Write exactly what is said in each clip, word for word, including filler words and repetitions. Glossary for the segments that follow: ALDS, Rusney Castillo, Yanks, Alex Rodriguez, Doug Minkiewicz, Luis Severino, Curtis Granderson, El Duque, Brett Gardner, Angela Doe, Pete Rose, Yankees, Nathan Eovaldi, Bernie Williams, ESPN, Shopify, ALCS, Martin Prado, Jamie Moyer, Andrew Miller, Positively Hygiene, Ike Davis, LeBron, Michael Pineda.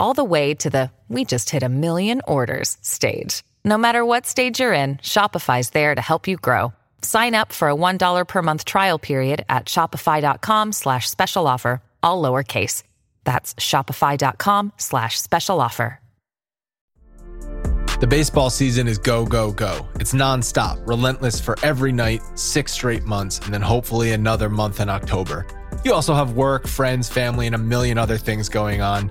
all the way to the we just hit a million orders stage. No matter what stage you're in, Shopify's there to help you grow. Sign up for a one dollar per month trial period at shopify.com slash special offer, all lowercase. That's shopify.com slash special offer. The baseball season is go, go, go. It's nonstop, relentless for every night, six straight months, and then hopefully another month in October. You also have work, friends, family, and a million other things going on.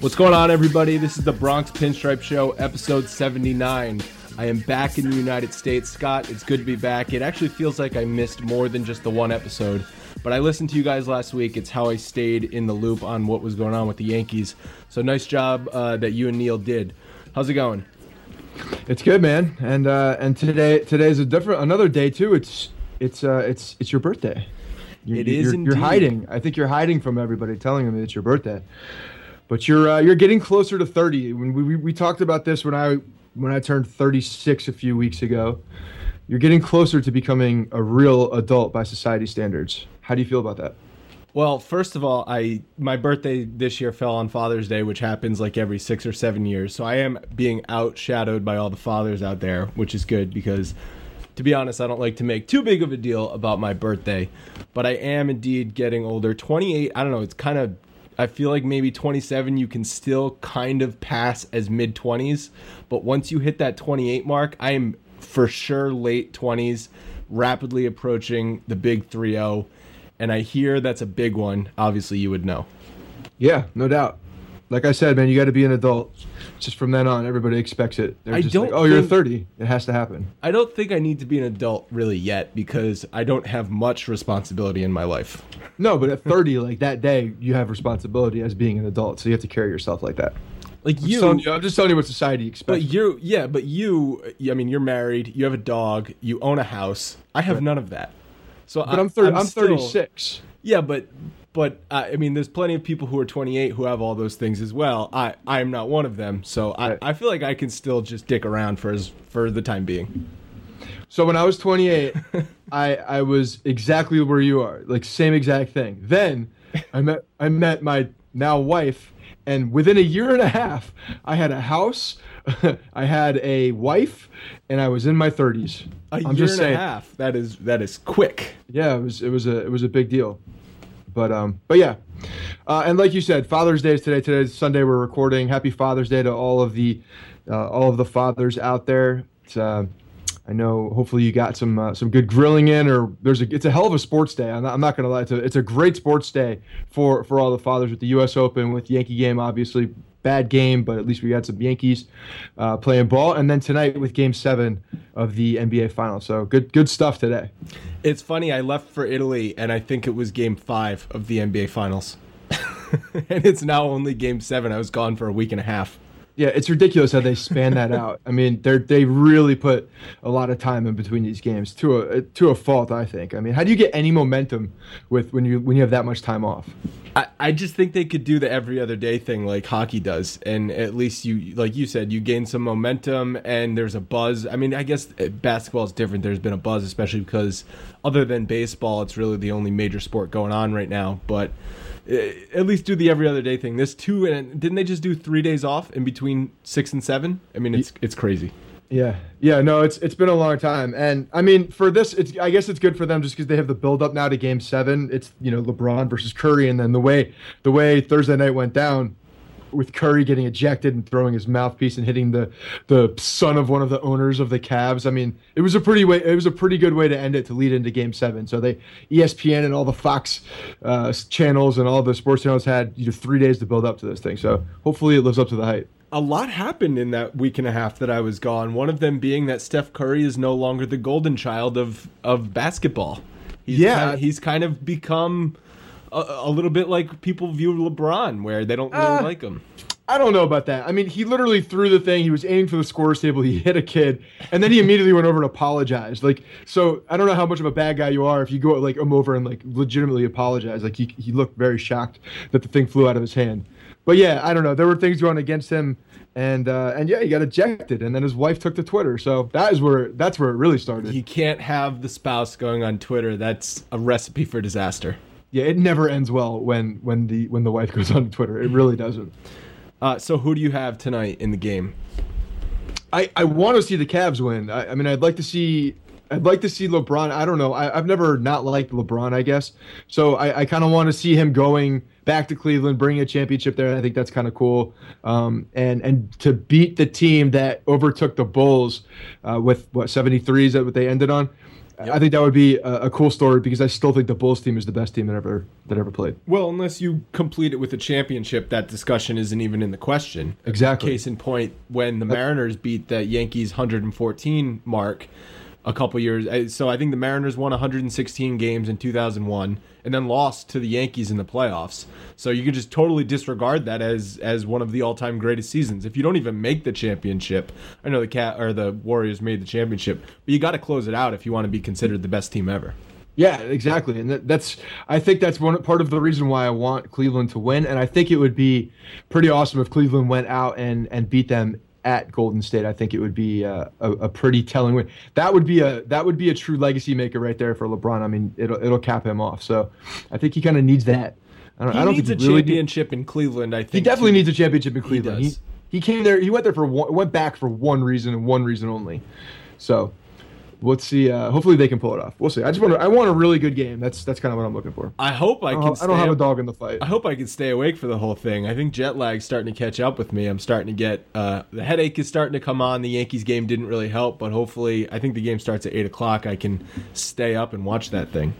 What's going on, everybody? This is the Bronx Pinstripe Show, episode seventy-nine. I am back in the United States. Scott, it's good to be back. It actually feels like I missed more than just the one episode, but I listened to you guys last week. It's how I stayed in the loop on what was going on with the Yankees. So nice job uh, that you and Neil did. How's it going? It's good, man. And uh, and today today's a different another day too. It's it's uh, it's it's your birthday. You're, it is. You're, you're hiding. I think you're hiding from everybody, telling them it's your birthday. But you're uh, you're getting closer to thirty. When we, we we talked about this when I when I turned thirty-six a few weeks ago, you're getting closer to becoming a real adult by society standards. How do you feel about that? Well, first of all, I my birthday this year fell on Father's Day, which happens like every six or seven years. So I am being outshadowed by all the fathers out there, which is good because, to be honest, I don't like to make too big of a deal about my birthday. But I am indeed getting older. twenty-eight, I don't know, it's kind of... I feel like maybe twenty-seven, you can still kind of pass as mid-twenties. But once you hit that twenty-eight mark, I am for sure late twenties, rapidly approaching the big three oh. And I hear that's a big one. Obviously, you would know. Yeah, no doubt. Like I said, man, you got to be an adult. Just from then on, everybody expects it. They're I just don't like, oh, think, you're thirty. It has to happen. I don't think I need to be an adult really yet because I don't have much responsibility in my life. No, but at thirty, like that day, you have responsibility as being an adult. So you have to carry yourself like that. Like I'm you, telling you, I'm just telling you what society expects. But you, yeah, but you, I mean, you're married. You have a dog. You own a house. I have right. none of that. So but I, I'm thirty. I'm, I'm still, thirty-six. Yeah, but. But, uh, I mean, there's plenty of people who are twenty-eight who have all those things as well. I, I'm not one of them, so I, right. I feel like I can still just dick around for as, for the time being. So when I was twenty-eight, I I was exactly where you are, like same exact thing. Then I met I met my now wife, And within a year and a half, I had a house, I had a wife, and I was in my thirties. A I'm year just and saying, a half. That is that is quick. Yeah, it was it was a it was a big deal. But um, but yeah, uh, and like you said, Father's Day is today. Today's Sunday. We're recording. Happy Father's Day to all of the uh, all of the fathers out there. It's, uh, I know. Hopefully, you got some uh, some good grilling in. Or there's a. It's a hell of a sports day. I'm not, I'm not gonna lie. It's a, it's a great sports day for, for all the fathers with the U S Open, with Yankee game. Obviously, bad game, but at least we got some Yankees uh, playing ball. And then tonight with Game Seven of the N B A Finals. So good good stuff today. It's funny. I left for Italy, and I think it was Game Five of the N B A Finals, and it's now only Game Seven. I was gone for a week and a half. Yeah, it's ridiculous how they span that out. I mean, they they really put a lot of time in between these games to a to a fault, I think. I mean, how do you get any momentum with when you when you have that much time off? I, I just think they could do the every other day thing like hockey does, and at least you like you said, you gain some momentum and there's a buzz. I mean, I guess basketball is different. There's been a buzz, especially because other than baseball, it's really the only major sport going on right now, but at least do the every other day thing. This two and didn't they just do three days off in between six and seven? I mean, it's it's crazy. Yeah, yeah, no, it's it's been a long time, and I mean, for this, it's I guess it's good for them just because they have the build up now to Game Seven. It's you know LeBron versus Curry, and then the way the way Thursday night went down, with Curry getting ejected and throwing his mouthpiece and hitting the the son of one of the owners of the Cavs. I mean, it was a pretty way. It was a pretty good way to end it to lead into Game Seven. So they E S P N and all the Fox uh, channels and all the sports channels had you know, three days to build up to this thing. So hopefully it lives up to the hype. A lot happened in that week and a half that I was gone. One of them being that Steph Curry is no longer the golden child of of basketball. He's yeah, kind of, he's kind of become. A, a little bit like people view LeBron, where they don't really uh, like him. I don't know about that. I mean, he literally threw the thing. He was aiming for the scorer's table. He hit a kid, and then he immediately went over and apologized. Like, so I don't know how much of a bad guy you are if you go like I'm over and like legitimately apologize. Like he he looked very shocked that the thing flew out of his hand. But yeah, I don't know. There were things going against him, and uh, and yeah, he got ejected, and then his wife took to Twitter. So that is where that's where it really started. You can't have the spouse going on Twitter. That's a recipe for disaster. Yeah, it never ends well when, when the when the wife goes on Twitter. It really doesn't. Uh, so who do you have tonight in the game? I, I want to see the Cavs win. I, I mean, I'd like to see I'd like to see LeBron. I don't know. I, I've never not liked LeBron, I guess. So I, I kind of want to see him going back to Cleveland, bringing a championship there. I think that's kind of cool. Um, and and to beat the team that overtook the Bulls uh, with what seventy-three is that what they ended on. Yep. I think that would be a, a cool story because I still think the Bulls team is the best team that ever that ever played. Well, unless you complete it with a championship, that discussion isn't even in the question. Exactly. Case in point, when the Mariners beat the Yankees' one hundred fourteen mark a couple years. So I think the Mariners won one hundred sixteen games in two thousand one and then lost to the Yankees in the playoffs. So you could just totally disregard that as as one of the all-time greatest seasons. If you don't even make the championship, I know the Cat or the Warriors made the championship, but you got to close it out if you want to be considered the best team ever. Yeah, exactly. And that, that's I think that's one part of the reason why I want Cleveland to win. And I think it would be pretty awesome if Cleveland went out and, and beat them at Golden State. I think it would be uh, a, a pretty telling win. That would be a that would be a true legacy maker right there for LeBron. I mean, it'll it'll cap him off. So I think he kind of needs that. I don't, he I don't needs think he a really championship did. in Cleveland. I think he definitely too. needs a championship in Cleveland. He, he, he came there. He went there for one, went back for one reason and one reason only. So let's see. Uh, hopefully they can pull it off. We'll see. I just want to, I want a really good game. That's that's kind of what I'm looking for. I hope I, I can. Stay I don't have a dog in the fight. I hope I can stay awake for the whole thing. I think jet lag's starting to catch up with me. I'm starting to get uh, the headache is starting to come on. The Yankees game didn't really help, but hopefully I think the game starts at eight o'clock. I can stay up and watch that thing.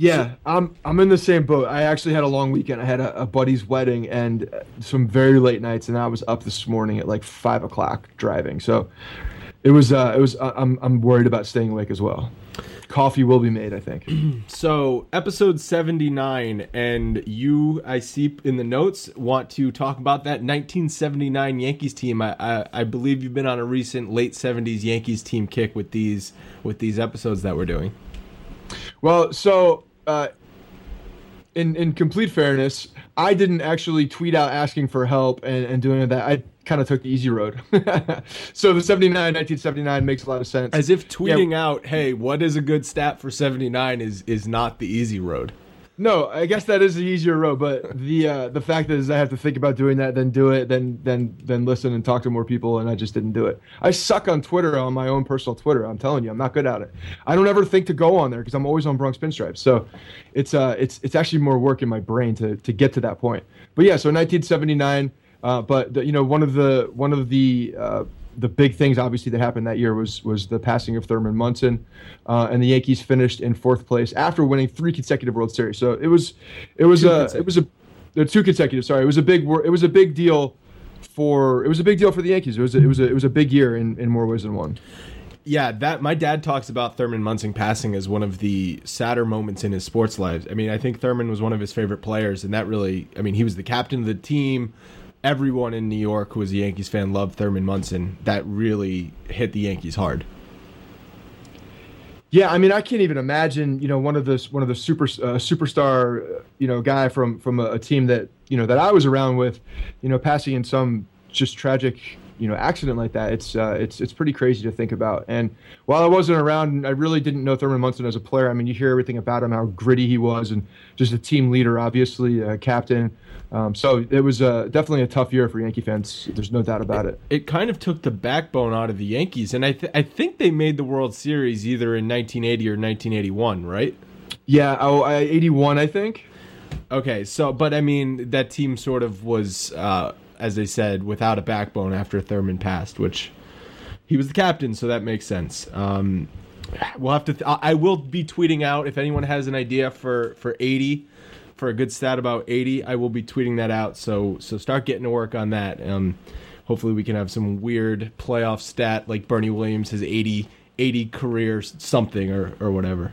Yeah, I'm I'm in the same boat. I actually had a long weekend. I had a, a buddy's wedding and some very late nights, and I was up this morning at like five o'clock driving. So. It was. Uh, it was. Uh, I'm. I'm worried about staying awake as well. Coffee will be made, I think. So, episode seventy-nine, and you, I see in the notes, want to talk about that nineteen seventy-nine Yankees team. I, I, I believe you've been on a recent late seventies Yankees team kick with these with these episodes that we're doing. Well, so. Uh, In in complete fairness, I didn't actually tweet out asking for help and, and doing that. I kind of took the easy road. So the seventy-nine, nineteen seventy-nine makes a lot of sense. As if tweeting yeah. out, hey, what is a good stat for seventy-nine is, is not the easy road. No, I guess that is the easier road, but the uh, the fact is I have to think about doing that, then do it, then then then listen and talk to more people, and I just didn't do it. I suck on Twitter, on my own personal Twitter. I'm telling you, I'm not good at it. I don't ever think to go on there because I'm always on Bronx Pinstripe. So it's uh it's it's actually more work in my brain to to get to that point. But yeah, so nineteen seventy-nine. Uh, but the, you know, one of the one of the uh, the big things obviously that happened that year was was the passing of Thurman Munson, uh, and the Yankees finished in fourth place after winning three consecutive World Series. So it was, it was a, it was a, they're two consecutive. Sorry, it was a big, it was a big deal for it was a big deal for the Yankees. It was a, it was a, it was a big year in, in more ways than one. Yeah, that my dad talks about Thurman Munson passing as one of the sadder moments in his sports lives. I mean, I think Thurman was one of his favorite players, and that really, I mean, he was the captain of the team. Everyone in New York who was a Yankees fan loved Thurman Munson. That really hit the Yankees hard. Yeah, I mean, I can't even imagine, you know, one of the one of the super uh, superstar, uh, you know, guy from from a, a team that you know that I was around with, you know, passing in some just tragic, you know, accident like that. It's uh, it's it's pretty crazy to think about. And while I wasn't around, I really didn't know Thurman Munson as a player. I mean, you hear everything about him, how gritty he was, and just a team leader, obviously, a captain. Um, so it was uh, definitely a tough year for Yankee fans. There's no doubt about it. It kind of took the backbone out of the Yankees, and I th- I think they made the World Series either in nineteen eighty or nineteen eighty-one, right? Yeah, oh, I, eighty-one, I think. Okay, so but I mean that team sort of was, uh, as they said, without a backbone after Thurman passed, which he was the captain, so that makes sense. Um, we'll have to. Th- I will be tweeting out if anyone has an idea for for eighty. For a good stat about eighty, I will be tweeting that out. So so start getting to work on that. Um, hopefully we can have some weird playoff stat like Bernie Williams, his eighty, eighty career something or or whatever.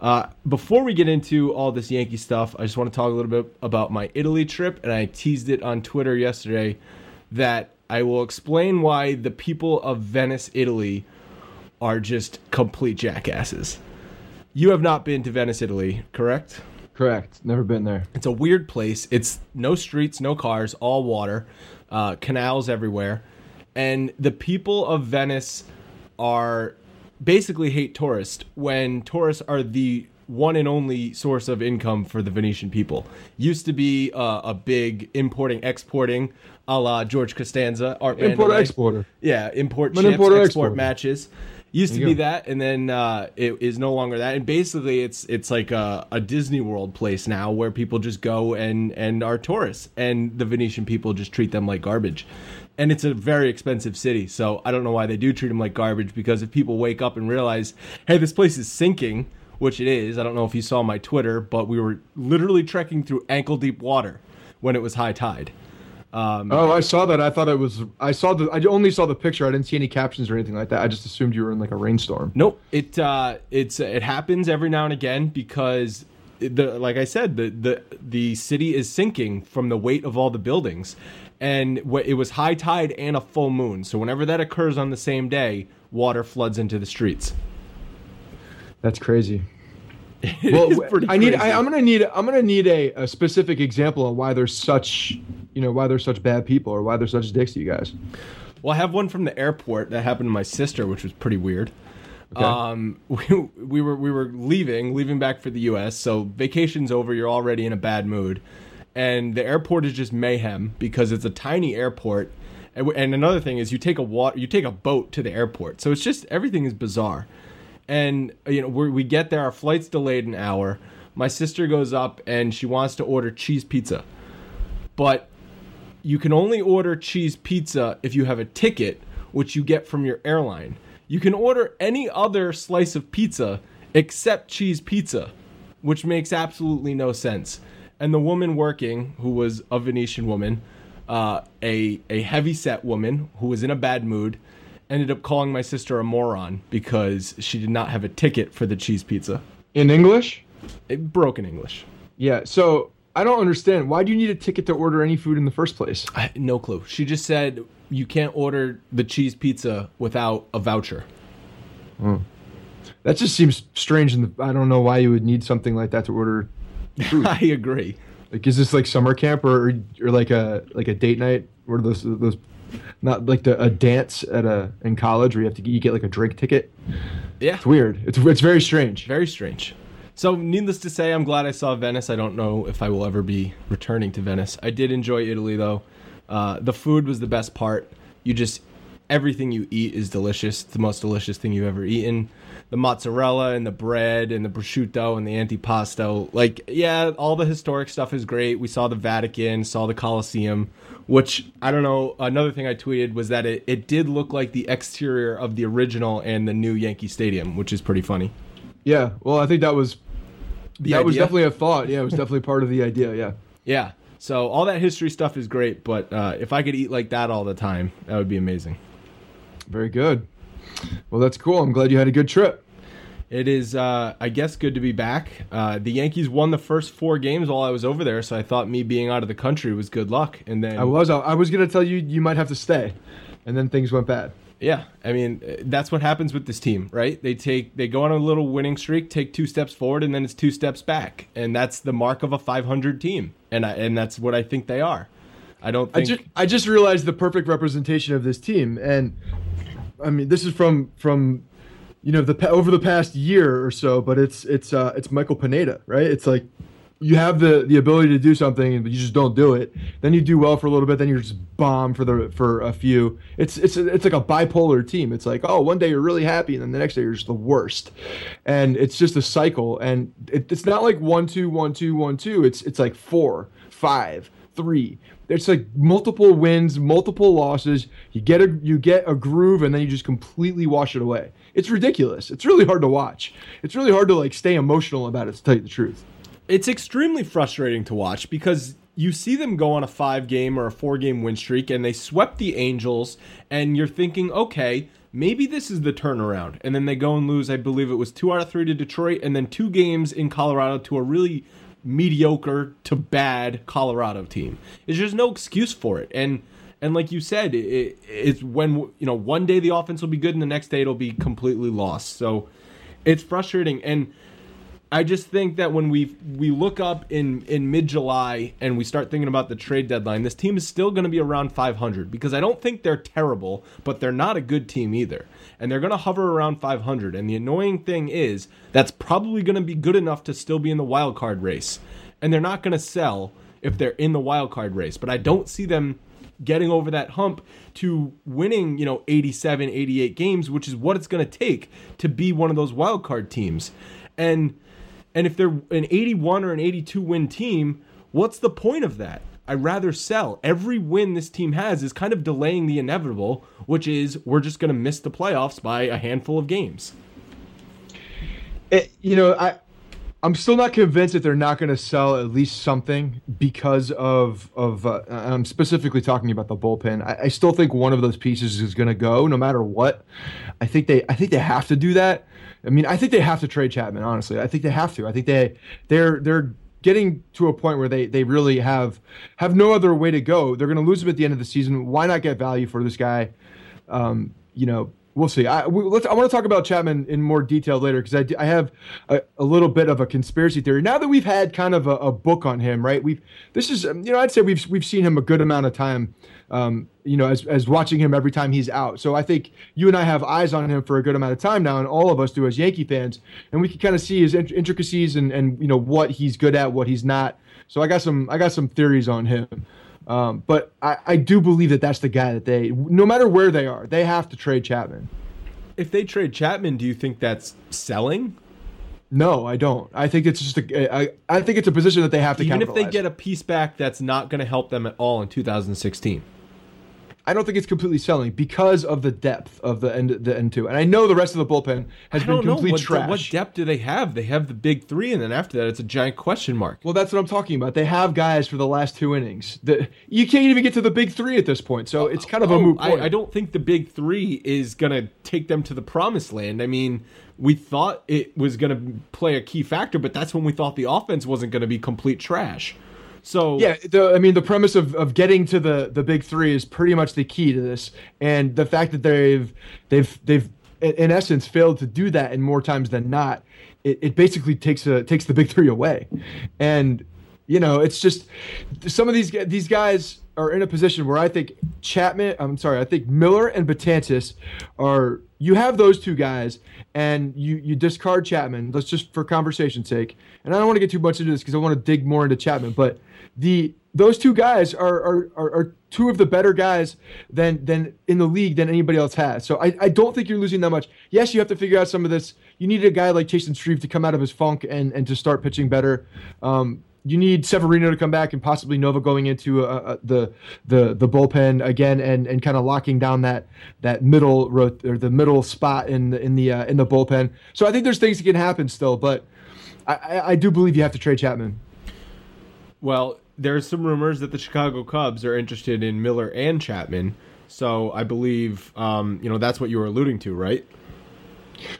Uh, before we get into all this Yankee stuff, I just want to talk a little bit about my Italy trip. And I teased it on Twitter yesterday that I will explain why the people of Venice, Italy, are just complete jackasses. You have not been to Venice, Italy, correct? Correct. Never been there. It's a weird place. It's no streets, no cars, all water, uh, canals everywhere. And the people of Venice are basically hate tourists when tourists are the one and only source of income for the Venetian people. Used to be uh, a big importing, exporting, a la George Costanza. Art Importer, exporter. Yeah, import chips, import export exporter. Matches. Used to be that, and then uh, it is no longer that. And basically, it's it's like a, a Disney World place now where people just go and, and are tourists. And the Venetian people just treat them like garbage. And it's a very expensive city, so I don't know why they do treat them like garbage, because if people wake up and realize, hey, this place is sinking, which it is. I don't know if you saw my Twitter, but we were literally trekking through ankle-deep water when it was high tide. Um, oh, I saw that. I thought it was. I saw the. I only saw the picture. I didn't see any captions or anything like that. I just assumed you were in like a rainstorm. Nope. It uh, it's it happens every now and again because the like I said the the the city is sinking from the weight of all the buildings, and it was high tide and a full moon. So whenever that occurs on the same day, water floods into the streets. That's crazy. It well, I need. I, I'm gonna need. I'm gonna need a, a specific example of why there's such, you know, why there's such bad people or why there's such dicks to you guys. Well, I have one from the airport that happened to my sister, which was pretty weird. Okay. Um, we we were we were leaving, leaving back for the U S So vacation's over. You're already in a bad mood, and the airport is just mayhem because it's a tiny airport. And, and another thing is you take a water, you take a boat to the airport, so it's just everything is bizarre. And, you know, we're, we get there. Our flight's delayed an hour. My sister goes up, and she wants to order cheese pizza. But you can only order cheese pizza if you have a ticket, which you get from your airline. You can order any other slice of pizza except cheese pizza, which makes absolutely no sense. And the woman working, who was a Venetian woman, uh, a, a heavy-set woman who was in a bad mood, ended up calling my sister a moron because she did not have a ticket for the cheese pizza. In English? It broke in English. Yeah, so I don't understand. Why do you need a ticket to order any food in the first place? I, no clue. She just said you can't order the cheese pizza without a voucher. Hmm. That just seems strange. And I don't know why you would need something like that to order food. I agree. Like, is this like summer camp or or like a like a date night? What are those those? Not like the, a dance at a in college where you have to you get like a drink ticket. Yeah, it's weird. It's it's very strange. Very strange. So needless to say, I'm glad I saw Venice. I don't know if I will ever be returning to Venice. I did enjoy Italy, though. Uh, the food was the best part. You just... Everything you eat is delicious. It's the most delicious thing you've ever eaten. The mozzarella and the bread and the prosciutto and the antipasto. Like, yeah, all the historic stuff is great. We saw the Vatican, saw the Colosseum, which, I don't know, another thing I tweeted was that it, it did look like the exterior of the original and the new Yankee Stadium, which is pretty funny. Yeah, well, I think that was the that idea. was definitely a thought. Yeah, it was definitely part of the idea, yeah. Yeah, so all that history stuff is great, but uh, if I could eat like that all the time, that would be amazing. Very good. Well, that's cool. I'm glad you had a good trip. It is, uh, I guess, good to be back. Uh, the Yankees won the first four games while I was over there, so I thought me being out of the country was good luck. And then I was I was going to tell you you might have to stay, and then things went bad. Yeah, I mean, that's what happens with this team, right? They take they go on a little winning streak, take two steps forward, and then it's two steps back, and that's the mark of a five hundred team, and I, and that's what I think they are. I don't. Think... I just I just realized the perfect representation of this team, and. I mean, this is from, from, you know, the over the past year or so, but it's it's uh, it's Michael Pineda, right? It's like you have the, the ability to do something, but you just don't do it. Then you do well for a little bit, then you're just bomb for the for a few. It's it's it's like a bipolar team. It's like, oh, one day you're really happy, and then the next day you're just the worst, and it's just a cycle. And it, it's not like one two one two one two. It's it's like four five. Three. It's like multiple wins, multiple losses. You get a you get a groove, and then you just completely wash it away. It's ridiculous. It's really hard to watch. It's really hard to like stay emotional about it, to tell you the truth. It's extremely frustrating to watch because you see them go on a five-game or a four-game win streak, and they swept the Angels, and you're thinking, okay, maybe this is the turnaround. And then they go and lose. I believe it was two out of three to Detroit, and then two games in Colorado to a really mediocre to bad Colorado team. There's just no excuse for it. And and like you said, it, it's when, you know, one day the offense will be good and the next day it'll be completely lost. So it's frustrating. And I just think that when we we look up in, in mid-July and we start thinking about the trade deadline, this team is still going to be around five hundred because I don't think they're terrible, but they're not a good team either. And they're going to hover around five hundred. And the annoying thing is that's probably going to be good enough to still be in the wild card race. And they're not going to sell if they're in the wild card race. But I don't see them getting over that hump to winning, you know, eighty-seven, eighty-eight games, which is what it's going to take to be one of those wild card teams. And and if they're an eighty-one or an eighty-two win team, what's the point of that? I'd rather sell. Every win this team has is kind of delaying the inevitable, which is we're just going to miss the playoffs by a handful of games. It, you know, I, I'm still not convinced that they're not going to sell at least something because of, of uh, I'm specifically talking about the bullpen. I, I still think one of those pieces is going to go no matter what. I think they, I think they have to do that. I mean, I think they have to trade Chapman, honestly. I think they have to. I think they, they're, they're, getting to a point where they, they really have have no other way to go. They're going to lose him at the end of the season. Why not get value for this guy? Um, you know, we'll see. I we, let's. I want to talk about Chapman in more detail later because I, I have a, a little bit of a conspiracy theory. Now that we've had kind of a, a book on him, right? We've this is you know I'd say we've we've seen him a good amount of time. Um, you know, as as watching him every time he's out. So I think you and I have eyes on him for a good amount of time now, and all of us do as Yankee fans, and we can kind of see his int- intricacies and, and you know what he's good at, what he's not. So I got some I got some theories on him, um, but I, I do believe that that's the guy that they, no matter where they are, they have to trade Chapman. If they trade Chapman, do you think that's selling? No, I don't. I think it's just a, I, I think it's a position that they have to capitalize. Even if they get a piece back, that's not going to help them at all in two thousand sixteen. I don't think it's completely selling because of the depth of the end, the end two. And I know the rest of the bullpen has been complete what, trash. What depth do they have? They have the big three, and then after that, it's a giant question mark. Well, that's what I'm talking about. They have guys for the last two innings. The, you can't even get to the big three at this point, so it's kind of oh, a moot point. I, I don't think the big three is going to take them to the promised land. I mean, we thought it was going to play a key factor, but that's when we thought the offense wasn't going to be complete trash. So yeah, the, I mean, the premise of, of getting to the, the big three is pretty much the key to this, and the fact that they've they've they've in essence failed to do that, and more times than not, it, it basically takes a, takes the big three away, and you know it's just some of these these guys. are in a position where I think Chapman, I'm sorry, I think Miller and Betances are, you have those two guys and you, you discard Chapman. Let's just, for conversation's sake, and I don't want to get too much into this because I want to dig more into Chapman, but the those two guys are, are, are, are two of the better guys than, than in the league than anybody else has. So I, I don't think you're losing that much. Yes, you have to figure out some of this. You need a guy like Chasen Shreve to come out of his funk and, and to start pitching better. Um, You need Severino to come back and possibly Nova going into uh, the the the bullpen again and, and kind of locking down that that middle row or the middle spot in the in the uh, in the bullpen. So I think there's things that can happen still, but I, I do believe you have to trade Chapman. Well, there's some rumors that the Chicago Cubs are interested in Miller and Chapman, so I believe um, you know that's what you were alluding to, right?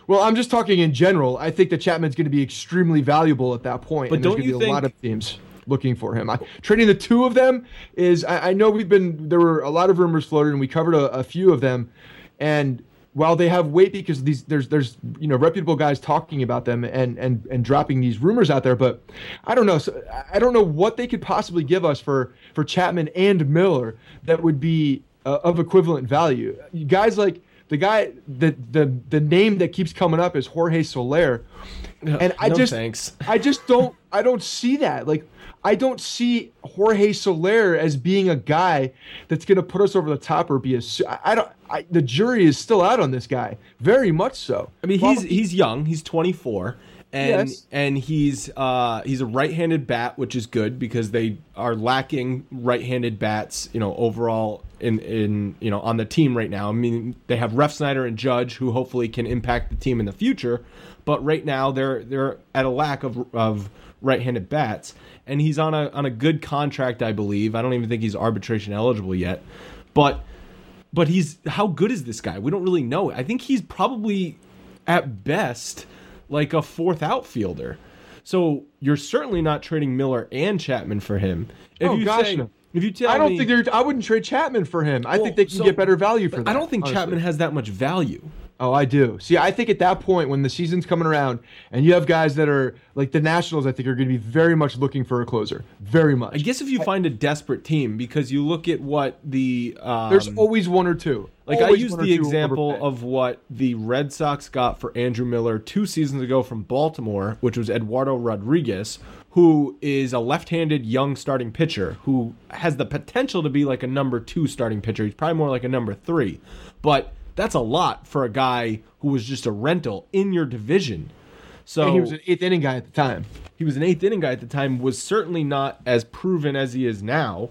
Well, I'm just talking in general. I think that Chapman's going to be extremely valuable at that point. But and don't there's going to be think... a lot of teams looking for him. I, trading the two of them is, I, I know we've been, there were a lot of rumors floated and we covered a, a few of them. And while they have weight because these there's there's you know reputable guys talking about them and and and dropping these rumors out there, but I don't know so I don't know what they could possibly give us for for Chapman and Miller that would be uh, of equivalent value. Guys like The guy, the, the the name that keeps coming up is Jorge Soler, and I no just thanks. I just don't I don't see that. Like I don't see Jorge Soler as being a guy that's going to put us over the top or be a. I don't. I, the jury is still out on this guy, very much so. I mean, he's he's young. He's twenty-four, and yes. and he's uh he's a right-handed bat, which is good because they are lacking right-handed bats. You know, overall. In, in you know on the team right now. I mean, they have Refsnyder and Judge, who hopefully can impact the team in the future, but right now they're they're at a lack of of right-handed bats, and he's on a on a good contract, I believe. I don't even think he's arbitration eligible yet, but but he's how good is this guy? We don't really know. I think he's probably at best like a fourth outfielder. So you're certainly not trading Miller and Chapman for him. If oh, you gosh, say, no. If you tell I don't me, think they're. I wouldn't trade Chapman for him. I well, think they can so, get better value for that. I don't think honestly. Chapman has that much value. Oh, I do. See, I think at that point when the season's coming around and you have guys that are like the Nationals, I think are going to be very much looking for a closer. Very much. I guess if you I, find a desperate team, because you look at what the um, there's always one or two. Like always I used the example of what the Red Sox got for Andrew Miller two seasons ago from Baltimore, which was Eduardo Rodriguez, who is a left-handed young starting pitcher who has the potential to be like a number two starting pitcher. He's probably more like a number three, but that's a lot for a guy who was just a rental in your division. So and he was an eighth inning guy at the time. He was an eighth inning guy at the time. Was certainly not as proven as he is now.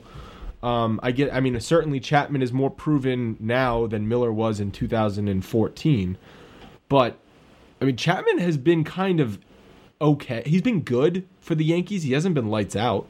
Um, I get. I mean, certainly Chapman is more proven now than Miller was in two thousand fourteen. But I mean, Chapman has been kind of okay. He's been good for the Yankees. He hasn't been lights out.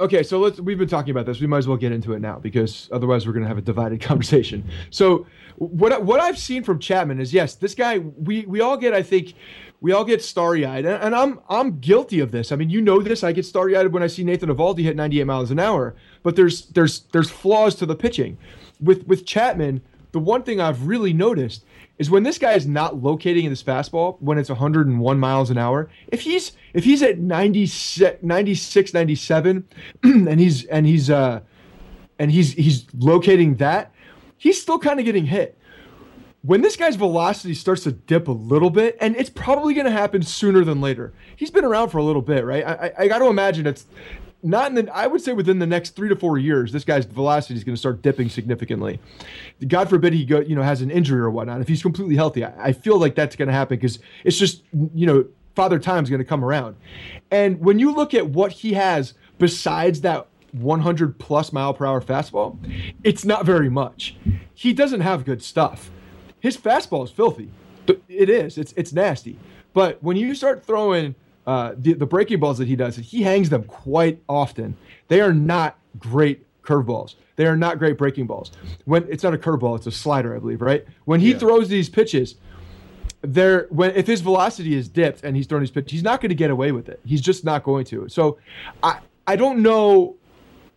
Okay, so let's. We've been talking about this. We might as well get into it now because otherwise we're going to have a divided conversation. So, what what I've seen from Chapman is yes, this guy. We we all get. I think we all get starry-eyed, and, and I'm I'm guilty of this. I mean, you know this. I get starry-eyed when I see Nathan Eovaldi hit ninety-eight miles an hour. But there's there's there's flaws to the pitching. With with Chapman, the one thing I've really noticed is when this guy is not locating in his fastball, when it's one hundred one miles an hour, if he's if he's at ninety-six, ninety-seven, and he's and he's uh, and he's he's locating that, he's still kind of getting hit. When this guy's velocity starts to dip a little bit, and it's probably going to happen sooner than later. He's been around for a little bit, right? I I, I got to imagine it's not in the, I would say within the next three to four years, this guy's velocity is going to start dipping significantly. God forbid he go, you know, has an injury or whatnot. If he's completely healthy, I, I feel like that's going to happen because it's just, you know, Father Time's going to come around. And when you look at what he has besides that one hundred plus mile per hour fastball, it's not very much. He doesn't have good stuff. His fastball is filthy. It is. It's it's nasty. But when you start throwing Uh, the, the breaking balls that he does, he hangs them quite often. They are not great curveballs. They are not great breaking balls. When it's not a curveball, it's a slider, I believe, right? When he yeah. throws these pitches, they're, when if his velocity is dipped and he's throwing his pitch, he's not going to get away with it. He's just not going to. So I I don't know.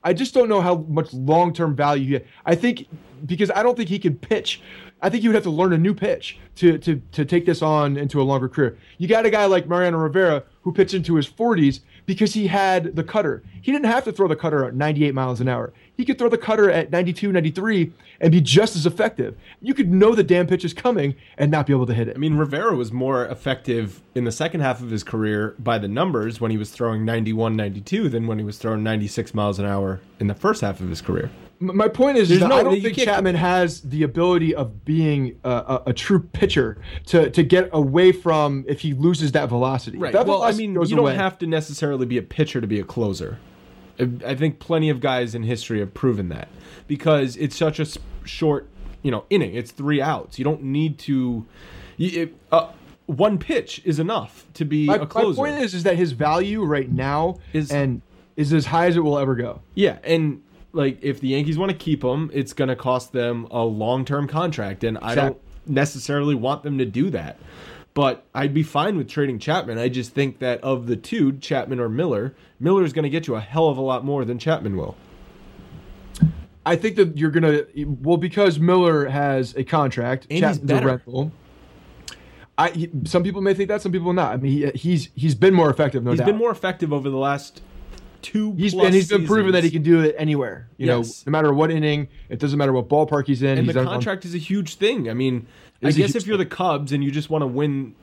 I just don't know how much long-term value he has. I think because I don't think he can pitch. I think you would have to learn a new pitch to to to take this on into a longer career. You got a guy like Mariano Rivera who pitched into his forties because he had the cutter. He didn't have to throw the cutter at ninety-eight miles an hour. he could throw the cutter at ninety-two, ninety-three and be just as effective. You could know the damn pitch is coming and not be able to hit it. I mean, Rivera was more effective in the second half of his career by the numbers when he was throwing ninety-one, ninety-two than when he was throwing ninety-six miles an hour in the first half of his career. My point is, is no, I don't think Chapman has the ability of being a, a, a true pitcher to, to get away from if he loses that velocity. Right. That well, velocity I mean, goes you don't away. Have to necessarily be a pitcher to be a closer. I think plenty of guys in history have proven that because it's such a short, you know, inning. It's three outs. You don't need to. It, uh, one pitch is enough to be my, a closer. My point is, is that his value right now is and is as high as it will ever go. Yeah, and. Like, if the Yankees want to keep him, it's going to cost them a long-term contract, and I don't necessarily want them to do that. But I'd be fine with trading Chapman. I just think that of the two, Chapman or Miller, Miller is going to get you a hell of a lot more than Chapman will. I think that you're going to – well, because Miller has a contract, and Chapman's he's better. A rental. I, he, some people may think that, some people will not. I mean, he, he's he's been more effective, no he's doubt. He's been more effective over the last – Two he's, plus and he's been seasons. Proven that he can do it anywhere. You yes. know, no matter what inning, it doesn't matter what ballpark he's in. And he's the contract un- is a huge thing. I mean, I guess if you're thing. the Cubs and you just want to win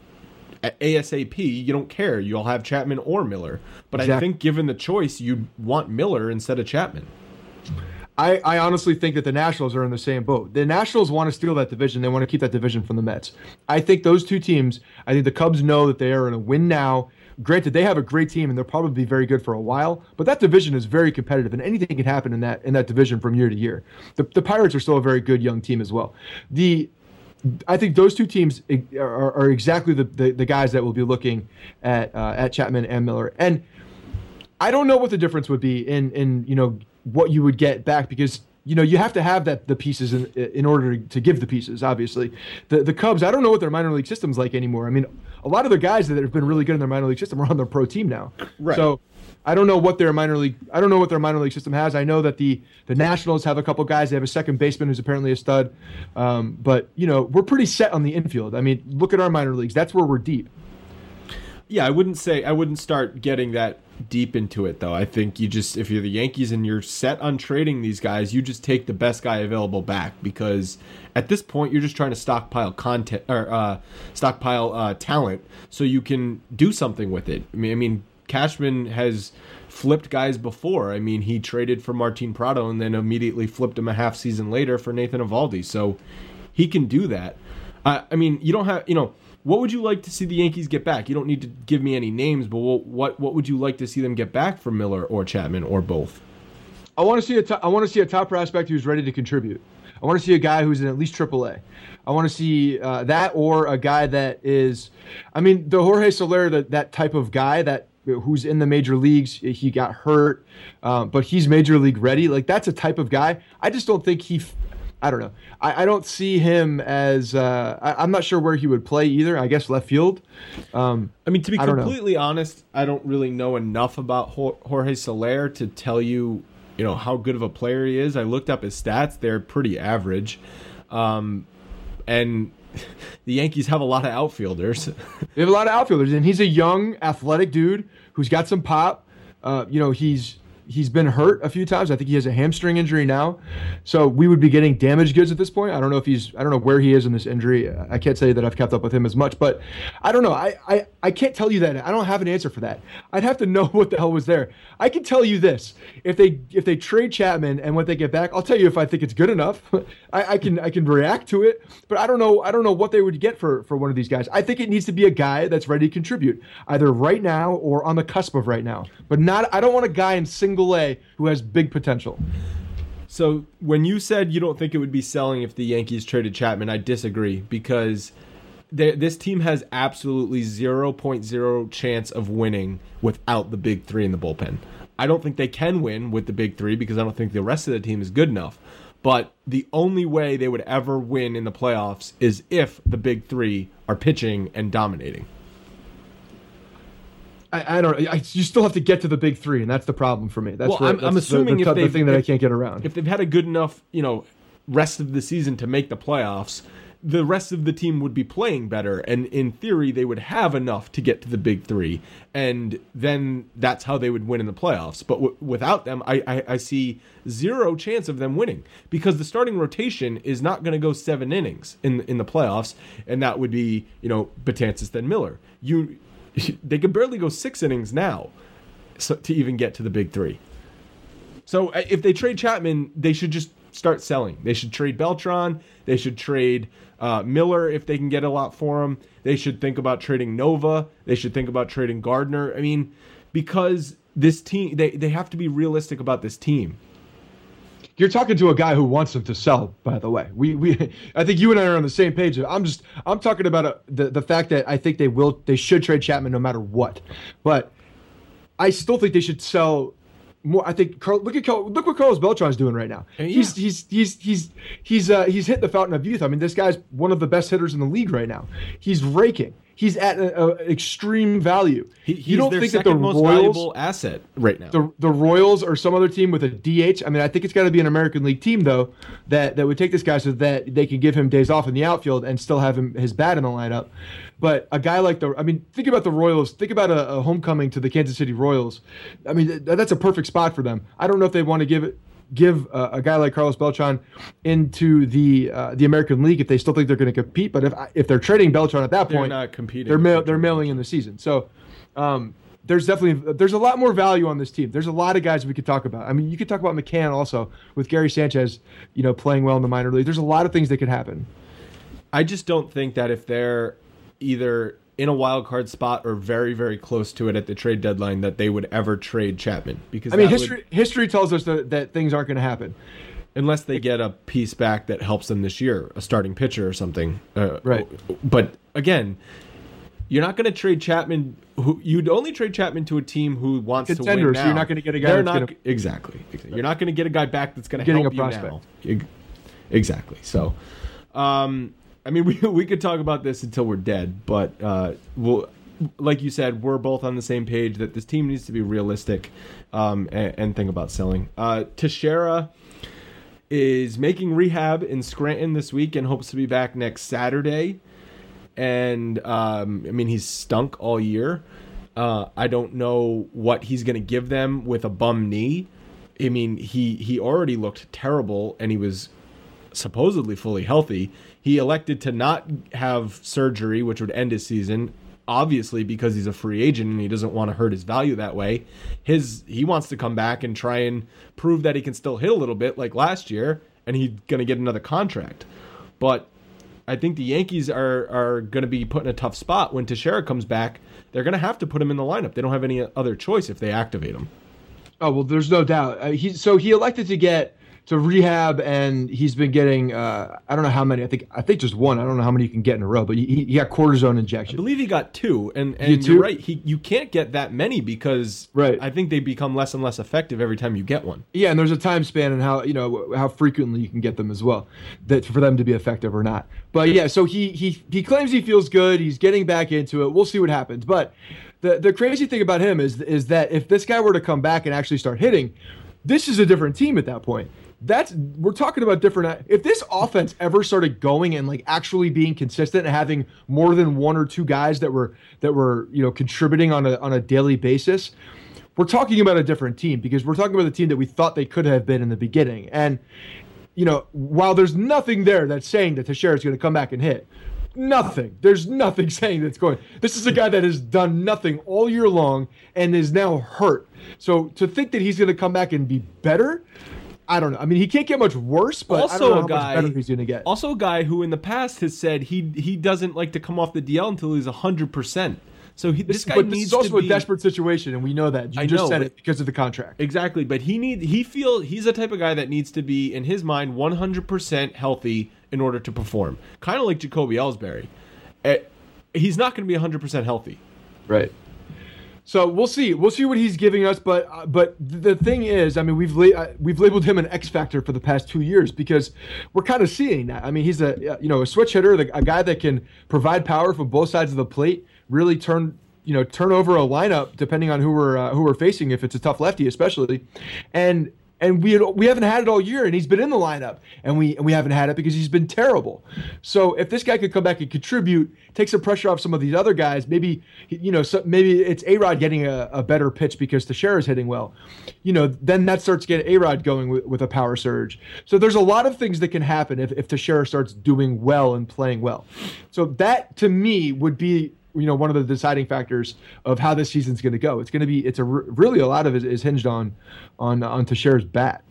at ASAP, you don't care. You'll have Chapman or Miller. But exactly. I think given the choice, you'd want Miller instead of Chapman. I, I honestly think that the Nationals are in the same boat. The Nationals want to steal that division. They want to keep that division from the Mets. I think those two teams, I think the Cubs know that they are in a win now. Granted, they have a great team, and they'll probably be very good for a while, but that division is very competitive, and anything can happen in that in that division from year to year. The, the Pirates are still a very good young team as well. The I think those two teams are, are exactly the, the, the guys that will be looking at uh, at Chapman and Miller. And I don't know what the difference would be in, in you know what you would get back because you know you have to have that the pieces in, in order to, to give the pieces, obviously. The, the Cubs, I don't know what their minor league system's like anymore. I mean, a lot of the guys that have been really good in their minor league system are on their pro team now. Right. So I don't know what their minor league I don't know what their minor league system has. I know that the, the Nationals have a couple guys. They have a second baseman who's apparently a stud. Um, but you know, we're pretty set on the infield. I mean, look at our minor leagues. That's where we're deep. Yeah, I wouldn't say I wouldn't start getting that deep into it though. I think you just if you're the Yankees and you're set on trading these guys, you just take the best guy available back because at this point you're just trying to stockpile content or uh, stockpile uh, talent so you can do something with it. I mean, I mean Cashman has flipped guys before. I mean he traded for Martin Prado and then immediately flipped him a half season later for Nathan Eovaldi. So he can do that. Uh, I mean you don't have you know. What would you like to see the Yankees get back? You don't need to give me any names, but what what would you like to see them get back from Miller or Chapman or both? I want to see a to- I want to see a top prospect who's ready to contribute. I want to see a guy who's in at least Triple-A. I want to see uh, that or a guy that is, I mean, the Jorge Soler, that that type of guy that who's in the major leagues. He got hurt, uh, but he's major league ready. Like that's a type of guy. I just don't think he. F- I don't know. I, I don't see him as uh, – I'm not sure where he would play either. I guess left field. Um, I mean, to be completely honest, I don't really know enough about Jorge Soler to tell you, you know, how good of a player he is. I looked up his stats. They're pretty average. Um, and the Yankees have a lot of outfielders. They have a lot of outfielders, and he's a young, athletic dude who's got some pop. Uh, you know, he's – He's been hurt a few times. I think he has a hamstring injury now. So we would be getting damaged goods at this point. I don't know if he's, I don't know where he is in this injury. I can't say that I've kept up with him as much, but I don't know. I, I, I can't tell you that. I don't have an answer for that. I'd have to know what the hell was there. I can tell you this. If they, if they trade Chapman and what they get back, I'll tell you if I think it's good enough. I, I can, I can react to it, but I don't know. I don't know what they would get for, for one of these guys. I think it needs to be a guy that's ready to contribute either right now or on the cusp of right now, but not, I don't want a guy in single A who has big potential. So when you said you don't think it would be selling if the Yankees traded Chapman, I disagree because this team has absolutely zero point zero chance of winning without the big three in the bullpen. I don't think they can win with the big three because I don't think the rest of the team is good enough. But the only way they would ever win in the playoffs is if the big three are pitching and dominating. I, I don't. I, you still have to get to the big three, and that's the problem for me. That's well, where, I'm, that's I'm assuming the, the, if the thing that if, I can't get around. If they've had a good enough, you know, rest of the season to make the playoffs, the rest of the team would be playing better, and in theory they would have enough to get to the big three, and then that's how they would win in the playoffs. But w- without them, I, I, I see zero chance of them winning, because the starting rotation is not going to go seven innings in in the playoffs, and that would be, you know, Betances, then Miller. You, they could barely go six innings now, so, to even get to the big three. So if they trade Chapman, they should just start selling. They should trade Beltran. They should trade uh, Miller if they can get a lot for him. They should think about trading Nova. They should think about trading Gardner. I mean, because this team, they, they have to be realistic about this team. You're talking to a guy who wants them to sell, by the way. We we I think you and I are on the same page. I'm just I'm talking about a, the the fact that I think they will they should trade Chapman no matter what, but I still think they should sell. More, I think. Carl, look at Carl, look what Carlos Beltran's doing right now. Yeah. He's he's he's he's he's uh, he's hit the fountain of youth. I mean, this guy's one of the best hitters in the league right now. He's raking. He's at an extreme value. He, he's you don't their think second that the most Royals, valuable asset right now. The the Royals or some other team with a D H. I mean, I think it's got to be an American League team though that, that would take this guy so that they can give him days off in the outfield and still have him his bat in the lineup. But a guy like the, I mean, think about the Royals. Think about a, a homecoming to the Kansas City Royals. I mean, th- that's a perfect spot for them. I don't know if they want to give it, give uh, a guy like Carlos Beltran into the uh, the American League if they still think they're going to compete. But if if they're trading Beltran at that they're point, they're not competing. They're ma- they're mailing in the season. So um, there's definitely there's a lot more value on this team. There's a lot of guys we could talk about. I mean, you could talk about McCann also with Gary Sanchez, you know, playing well in the minor league. There's a lot of things that could happen. I just don't think that if they're either in a wild card spot or very, very close to it at the trade deadline that they would ever trade Chapman. Because I mean, history would, history tells us that, that things aren't going to happen. Unless they get a piece back that helps them this year, a starting pitcher or something. Uh, right. But again, you're not going to trade Chapman. Who, you'd only trade Chapman to a team who wants Contenders, to win now. So you're not going to get a guy They're that's not, gonna, exactly, exactly. You're not going to get a guy back that's going to help a prospect. You now. Exactly. So... Um, I mean, we we could talk about this until we're dead, but uh, we'll, like you said, we're both on the same page that this team needs to be realistic um, and, and think about selling. Uh, Teixeira is making rehab in Scranton this week and hopes to be back next Saturday. And, um, I mean, he's stunk all year. Uh, I don't know what he's going to give them with a bum knee. I mean, he, he already looked terrible, and he was supposedly fully healthy. He elected to not have surgery, which would end his season, obviously because he's a free agent and he doesn't want to hurt his value that way. His he wants to come back and try and prove that he can still hit a little bit like last year, and he's going to get another contract. But I think the Yankees are, are going to be put in a tough spot when Teixeira comes back. They're going to have to put him in the lineup. They don't have any other choice if they activate him. Oh, well, there's no doubt. Uh, he, so he elected to get... So rehab, and he's been getting uh, I don't know how many. I think I think just one. I don't know how many you can get in a row, but he, he got cortisone injection. I believe he got two, and, and you two? You're right. He you can't get that many because right. I think they become less and less effective every time you get one. Yeah, and there's a time span and how you know how frequently you can get them as well, that for them to be effective or not. But yeah, so he he he claims he feels good. He's getting back into it. We'll see what happens. But the the crazy thing about him is is that if this guy were to come back and actually start hitting, this is a different team at that point. That's we're talking about different. If this offense ever started going and like actually being consistent and having more than one or two guys that were that were you know contributing on a on a daily basis, we're talking about a different team, because we're talking about the team that we thought they could have been in the beginning. And you know, while there's nothing there that's saying that Teixeira is going to come back and hit, nothing. There's nothing saying that's going. This is a guy that has done nothing all year long and is now hurt. So to think that he's going to come back and be better. I don't know. I mean, he can't get much worse, but also I don't know how a guy, much better he's going to get. Also a guy who in the past has said he he doesn't like to come off the D L until he's one hundred percent. So he, this, this guy but needs to be... It's also a desperate situation, and we know that. You I just know, said it because of the contract. Exactly, but he need he feel he's the type of guy that needs to be, in his mind, one hundred percent healthy in order to perform. Kind of like Jacoby Ellsbury. He's not going to be one hundred percent healthy. Right. So we'll see. We'll see what he's giving us, but uh, but the thing is, I mean, we've la- uh, we've labeled him an X factor for the past two years because we're kind of seeing that. I mean, he's a you know a switch hitter, the, a guy that can provide power from both sides of the plate, really turn you know turn over a lineup depending on who we're uh, who we're facing, if it's a tough lefty especially, and And we had, we haven't had it all year, and he's been in the lineup, and we and we haven't had it because he's been terrible. So if this guy could come back and contribute, take some pressure off some of these other guys, maybe you know so maybe it's A-Rod getting a, a better pitch because Teixeira's hitting well, you know, then that starts getting A-Rod going with, with a power surge. So there's a lot of things that can happen if if Teixeira starts doing well and playing well. So that to me would be, you know, one of the deciding factors of how this season's going to go. It's going to be, it's a really a lot of it is hinged on, on, on Teixeira's bat.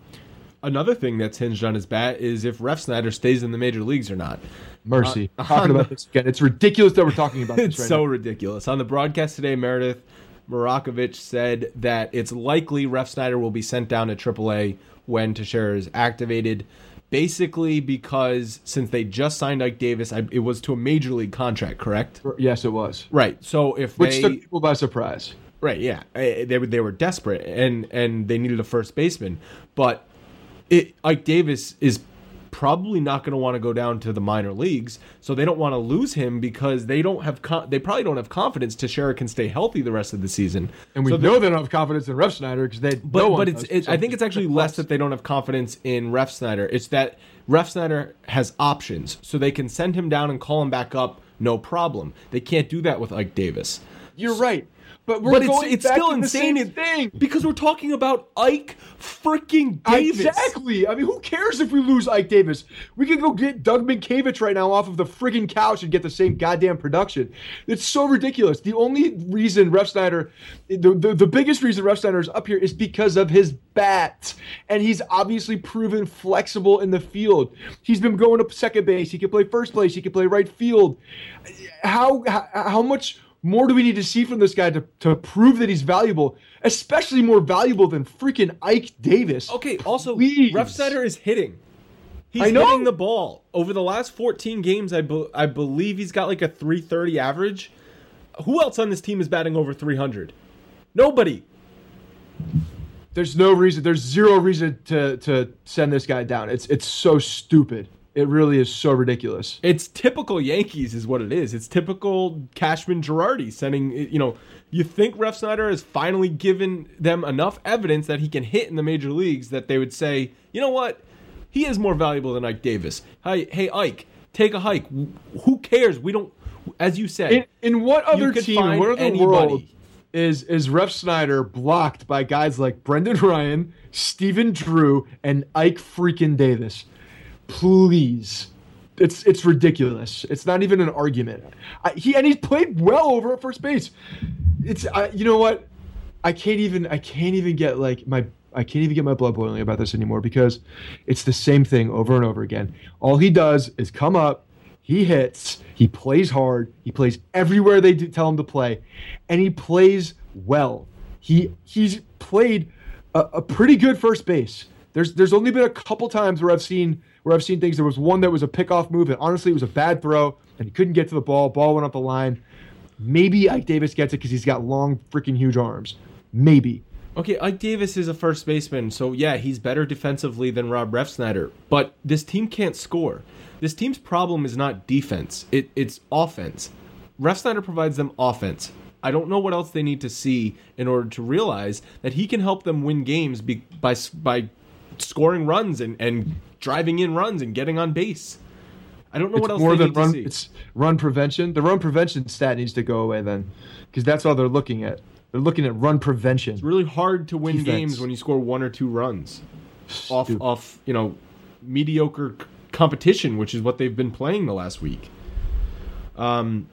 Another thing that's hinged on his bat is if Refsnyder stays in the major leagues or not. Mercy. Uh, talking about the, this again. It's ridiculous that we're talking about this right now. It's so ridiculous. On the broadcast today, Meredith Morakovich said that it's likely Refsnyder will be sent down to Triple-A when Teixeira is activated. Basically, because since they just signed Ike Davis, I, it was to a major league contract, correct? Yes, it was. Right. So if which they, took people by surprise. Right. Yeah, they they were desperate and and they needed a first baseman, but it, Ike Davis is probably not going to want to go down to the minor leagues, so they don't want to lose him because they don't have con- they probably don't have confidence Teixeira can stay healthy the rest of the season. And we so know they don't have confidence in Refsnyder because they but, no but it's it, I think it's actually less that they don't have confidence in Refsnyder. It's that Refsnyder has options, so they can send him down and call him back up, no problem. They can't do that with Ike Davis. You're right. But, we're but going it's, it's still insane thing because we're talking about Ike freaking Davis. Exactly. I mean, who cares if we lose Ike Davis? We can go get Doug Minkiewicz right now off of the freaking couch and get the same goddamn production. It's so ridiculous. The only reason Refsnyder, the, the, the biggest reason Refsnyder is up here is because of his bat. And he's obviously proven flexible in the field. He's been going to second base. He can play first base. He can play right field. How how, how much... more do we need to see from this guy to, to prove that he's valuable, especially more valuable than freaking Ike Davis? Okay, also, Refsnyder is hitting. He's I know. hitting the ball. Over the last fourteen games, I, be- I believe he's got like a three thirty average. Who else on this team is batting over three hundred? Nobody. There's no reason. There's zero reason to, to send this guy down. It's it's so stupid. It really is so ridiculous. It's typical Yankees is what it is. It's typical Cashman Girardi sending, you know, you think Refsnyder has finally given them enough evidence that he can hit in the major leagues that they would say, you know what, he is more valuable than Ike Davis. Hey, hey Ike, take a hike. Who cares? We don't, as you said. In, in what other team, what other world is, is Refsnyder blocked by guys like Brendan Ryan, Stephen Drew, and Ike freaking Davis? Please, it's it's ridiculous. It's not even an argument. I, he and he's played well over at first base. It's I, you know what? I can't even I can't even get like my I can't even get my blood boiling about this anymore because it's the same thing over and over again. All he does is come up, he hits, he plays hard, he plays everywhere they do, tell him to play, and he plays well. He he's played a, a pretty good first base. There's there's only been a couple times where I've seen. Where I've seen things, there was one that was a pickoff move, and honestly, it was a bad throw, and he couldn't get to the ball. Ball went up the line. Maybe Ike Davis gets it because he's got long, freaking huge arms. Maybe. Okay, Ike Davis is a first baseman, so yeah, he's better defensively than Rob Refsnyder, but this team can't score. This team's problem is not defense. It, it's offense. Refsnyder provides them offense. I don't know what else they need to see in order to realize that he can help them win games be, by by scoring runs and and driving in runs and getting on base. I don't know it's what else more they than need run, to see. It's run prevention. The run prevention stat needs to go away then, because that's all they're looking at. They're looking at run prevention. It's really hard to win Defense. games when you score one or two runs off Dude. off you know mediocre competition, which is what they've been playing the last week. Um.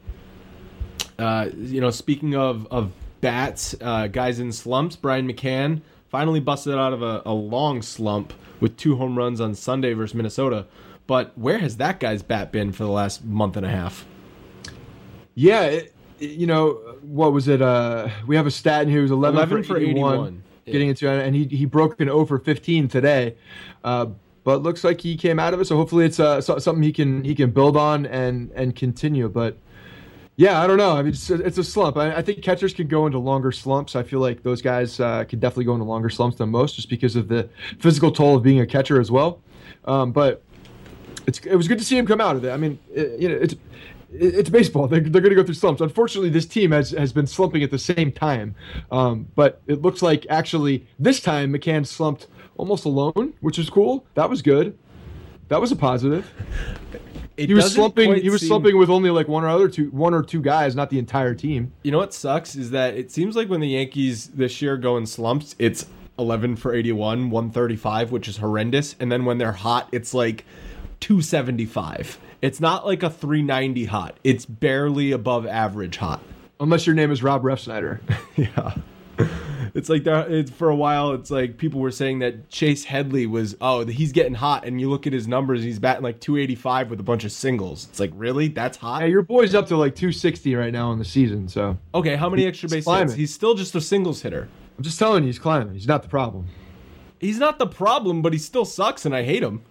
Uh. You know, speaking of of bats, uh, guys in slumps. Brian McCann finally busted out of a, a long slump with two home runs on Sunday versus Minnesota. But where has that guy's bat been for the last month and a half? Yeah, it, it, you know, what was it? Uh, we have a stat in here. He was eleven for eighty-one. Getting into it, and he, he broke an oh for fifteen today. Uh, but looks like he came out of it, so hopefully it's uh, so, something he can he can build on and, and continue. But, yeah, I don't know. I mean, it's, it's a slump. I, I think catchers can go into longer slumps. I feel like those guys uh, can definitely go into longer slumps than most, just because of the physical toll of being a catcher as well. Um, but it's it was good to see him come out of it. I mean, it, you know, it's it, it's baseball. They're, they're going to go through slumps. Unfortunately, this team has, has been slumping at the same time. Um, but it looks like actually this time McCann slumped almost alone, which is cool. That was good. That was a positive. It he was slumping. He was seem... slumping with only like one or other two, one or two guys, not the entire team. You know what sucks is that it seems like when the Yankees this year go in slumps, it's eleven for eighty-one, one thirty-five, which is horrendous. And then when they're hot, it's like two seventy-five. It's not like a three ninety hot. It's barely above average hot. Unless your name is Rob Refsnyder. Yeah. It's like that. It's for a while. It's like people were saying that Chase Headley was, oh, he's getting hot, and you look at his numbers, and he's batting like two eighty-five with a bunch of singles. It's like, really? That's hot. Yeah, your boy's up to like two sixty right now in the season. So okay, how many extra base hits? He's still just a singles hitter. I'm just telling you, he's climbing. He's not the problem. He's not the problem, but he still sucks, and I hate him.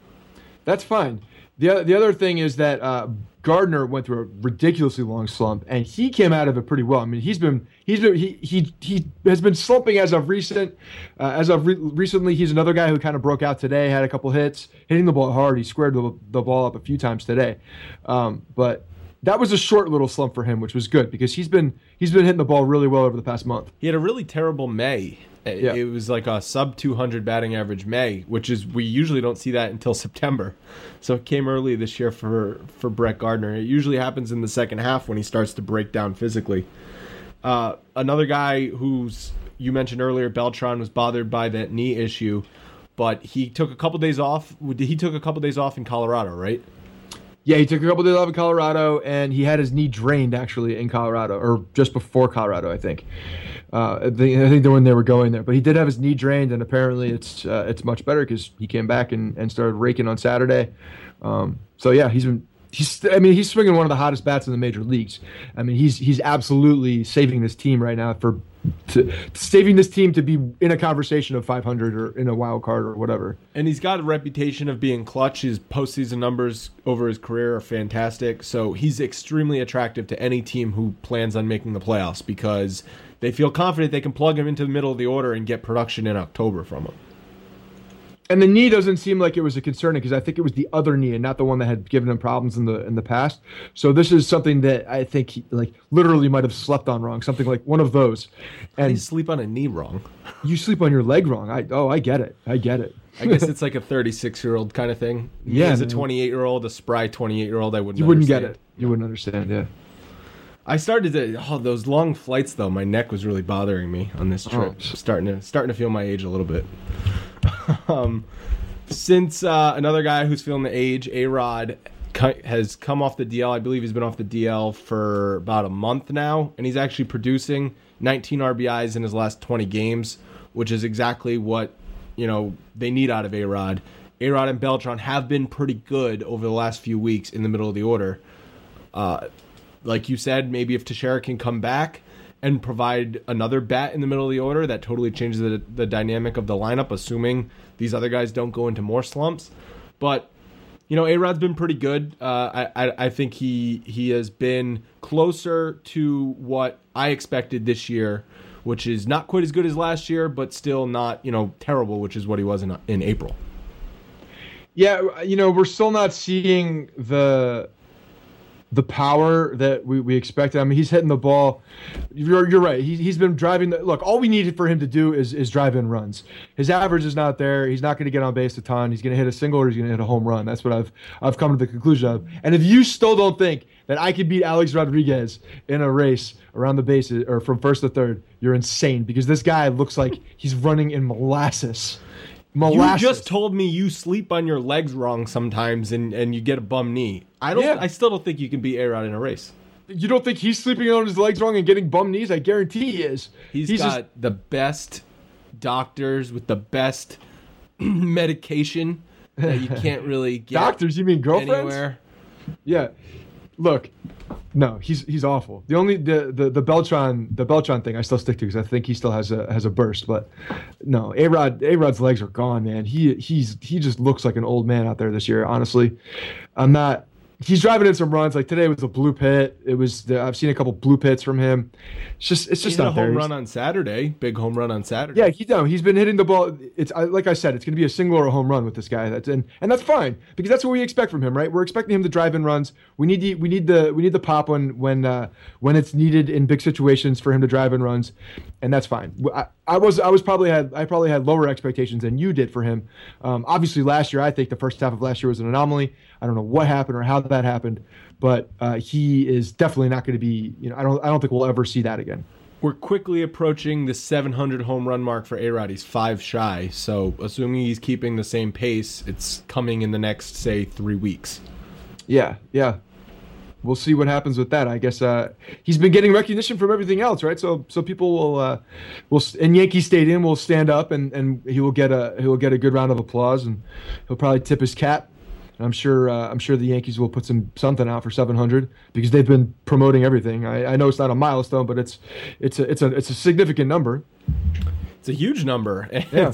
That's fine. the The other thing is that uh, Gardner went through a ridiculously long slump, and he came out of it pretty well. I mean, he's been he's been, he he he has been slumping as of recent. Uh, as of re- recently, he's another guy who kind of broke out today. Had a couple hits, hitting the ball hard. He squared the, the ball up a few times today, um, but. That was a short little slump for him, which was good because he's been he's been hitting the ball really well over the past month. He had a really terrible May. It, yeah. it was like a sub two hundred batting average May, which is we usually don't see that until September. So it came early this year for for Brett Gardner. It usually happens in the second half when he starts to break down physically. Uh, another guy who's you mentioned earlier, Beltran, was bothered by that knee issue, but he took a couple days off. He took a couple days off in Colorado, right? Yeah, he took a couple days off in Colorado, and he had his knee drained, actually, in Colorado, or just before Colorado, I think. Uh, I think the when they were going there. But he did have his knee drained, and apparently it's uh, it's much better because he came back and, and started raking on Saturday. Um, so, yeah, he's been – he's. I mean, he's swinging one of the hottest bats in the major leagues. I mean, he's he's absolutely saving this team right now for to, – saving this team to be in a conversation of five hundred or in a wild card or whatever. And he's got a reputation of being clutch. His postseason numbers – over his career are fantastic, so he's extremely attractive to any team who plans on making the playoffs because they feel confident they can plug him into the middle of the order and get production in October from him. And the knee doesn't seem like it was a concern because I think it was the other knee and not the one that had given him problems in the in the past. So this is something that I think he, like literally might have slept on wrong, something like one of those. And you sleep on a knee wrong. You sleep on your leg wrong. I oh I get it. I get it. I guess it's like a thirty-six-year-old kind of thing. Yeah, as a twenty-eight-year-old, a spry twenty-eight-year-old, I wouldn't. You wouldn't understand. Get it. You wouldn't understand. Yeah. I started to oh those long flights though. My neck was really bothering me on this trip. Oh. Starting to starting to feel my age a little bit. Um, since uh, another guy who's feeling the age, A-Rod, has come off the D L. I believe he's been off the D L for about a month now, and he's actually producing nineteen R B Is in his last twenty games, which is exactly what you know they need out of A-Rod. A-Rod and Beltran have been pretty good over the last few weeks in the middle of the order. Uh, like you said, maybe if Teixeira can come back and provide another bat in the middle of the order, that totally changes the, the dynamic of the lineup, assuming these other guys don't go into more slumps. But, you know, A-Rod's been pretty good. Uh, I, I I think he he has been closer to what I expected this year, which is not quite as good as last year, but still not, you know, terrible, which is what he was in, in April. Yeah, you know, we're still not seeing the... the power that we, we expected. I mean, he's hitting the ball. You're you're right. He, he's been driving. The, look, all we needed for him to do is is drive in runs. His average is not there. He's not going to get on base a ton. He's going to hit a single or he's going to hit a home run. That's what I've I've come to the conclusion of. And if you still don't think that I could beat Alex Rodriguez in a race around the bases or from first to third, you're insane because this guy looks like he's running in molasses. Molasses. You just told me you sleep on your legs wrong sometimes and, and you get a bum knee. I don't. Yeah. I still don't think you can beat A-Rod in a race. You don't think he's sleeping on his legs wrong and getting bum knees? I guarantee he is. He's, he's got just... the best doctors with the best medication that you can't really get. Doctors? You mean girlfriends? Anywhere. Yeah. Look. No, he's he's awful. The only the, the, the Beltran the Beltran thing I still stick to because I think he still has a has a burst. But no, A-Rod A-Rod's legs are gone, man. He he's he just looks like an old man out there this year. Honestly, I'm not he's driving in some runs. Like today was a blue pit. It was the, I've seen a couple blue pits from him. It's just it's just he hit not a home there. run on Saturday. Big home run on Saturday. Yeah, he done. He's been hitting the ball. It's I, like I said, it's going to be a single or a home run with this guy. That's and and that's fine because that's what we expect from him, right? We're expecting him to drive in runs. We need the we need the we need the pop when when uh, when it's needed in big situations for him to drive in runs, and that's fine. I, I was I was probably had I probably had lower expectations than you did for him. Um, obviously, last year I think the first half of last year was an anomaly. I don't know what happened or how that happened, but uh, he is definitely not going to be, you know, I don't I don't think we'll ever see that again. We're quickly approaching the seven hundred home run mark for A-Rod. He's five shy, so assuming he's keeping the same pace, it's coming in the next, say, three weeks. Yeah, yeah. We'll see what happens with that. I guess uh, he's been getting recognition from everything else, right? So, so people will, uh, will in Yankee Stadium will stand up and, and he will get a he will get a good round of applause, and he'll probably tip his cap. And I'm sure uh, I'm sure the Yankees will put some something out for seven hundred because they've been promoting everything. I, I know it's not a milestone, but it's it's a, it's a it's a significant number. It's a huge number. And, yeah.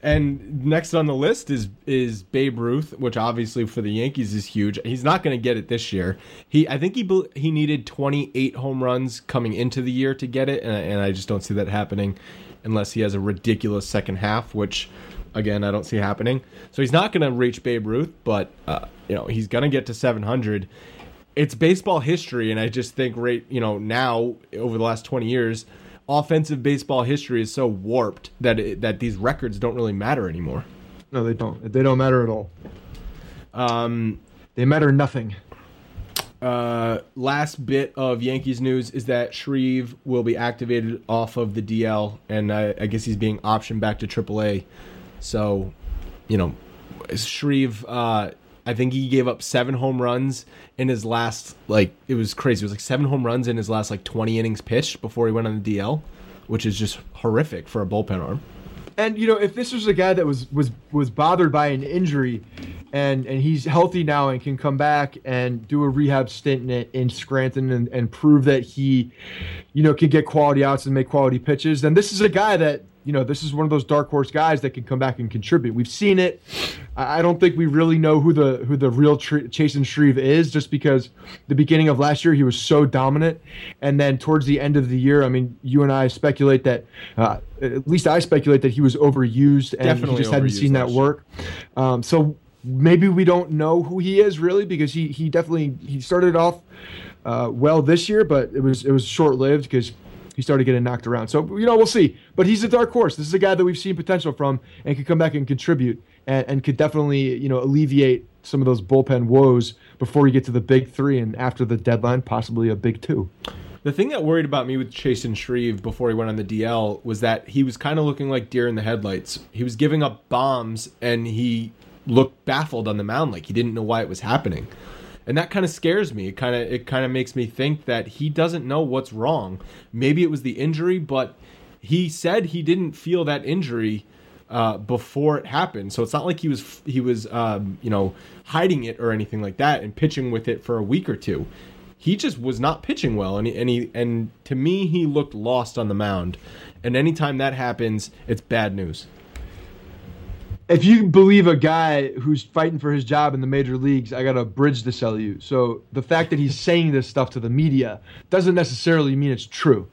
and next on the list is is Babe Ruth, which obviously for the Yankees is huge. He's not going to get it this year. He I think he he needed twenty-eight home runs coming into the year to get it, and, and I just don't see that happening unless he has a ridiculous second half, which again I don't see happening. So he's not going to reach Babe Ruth, but uh, you know, he's going to get to seven hundred. It's baseball history, and I just think right, you know, now over the last twenty years, offensive baseball history is so warped that it, that these records don't really matter anymore. No, they don't. They don't matter at all. Um, they matter nothing. Uh, last bit of Yankees news is that Shreve will be activated off of the D L, and I, I guess he's being optioned back to Triple-A. So, you know, Shreve, uh, I think he gave up seven home runs in his last, like, it was crazy. It was like seven home runs in his last, like, twenty innings pitched before he went on the D L, which is just horrific for a bullpen arm. And, you know, if this was a guy that was was, was bothered by an injury and, and he's healthy now and can come back and do a rehab stint in, in Scranton and, and prove that he, you know, can get quality outs and make quality pitches, then this is a guy that, you know, this is one of those dark horse guys that can come back and contribute. We've seen it. I don't think we really know who the who the real tr- Chasen Shreve is, just because the beginning of last year he was so dominant, and then towards the end of the year, I mean, you and I speculate that, uh, at least I speculate that he was overused and Definitely he just hadn't seen that work. Um, so maybe we don't know who he is really, because he he definitely he started off uh, well this year, but it was it was short lived because he started getting knocked around. So, you know, we'll see. But he's a dark horse. This is a guy that we've seen potential from and could come back and contribute and, and could definitely, you know, alleviate some of those bullpen woes before we get to the big three and after the deadline, possibly a big two. The thing that worried about me with Chasen Shreve before he went on the D L was that he was kind of looking like deer in the headlights. He was giving up bombs, and he looked baffled on the mound, like he didn't know why it was happening. And that kind of scares me. It kind of it kind of makes me think that he doesn't know what's wrong. Maybe it was the injury, but he said he didn't feel that injury uh, before it happened. So it's not like he was he was um, you know, hiding it or anything like that and pitching with it for a week or two. He just was not pitching well, and he, and he and to me he looked lost on the mound. And anytime that happens, it's bad news. If you believe a guy who's fighting for his job in the major leagues, I got a bridge to sell you. So the fact that he's saying this stuff to the media doesn't necessarily mean it's true.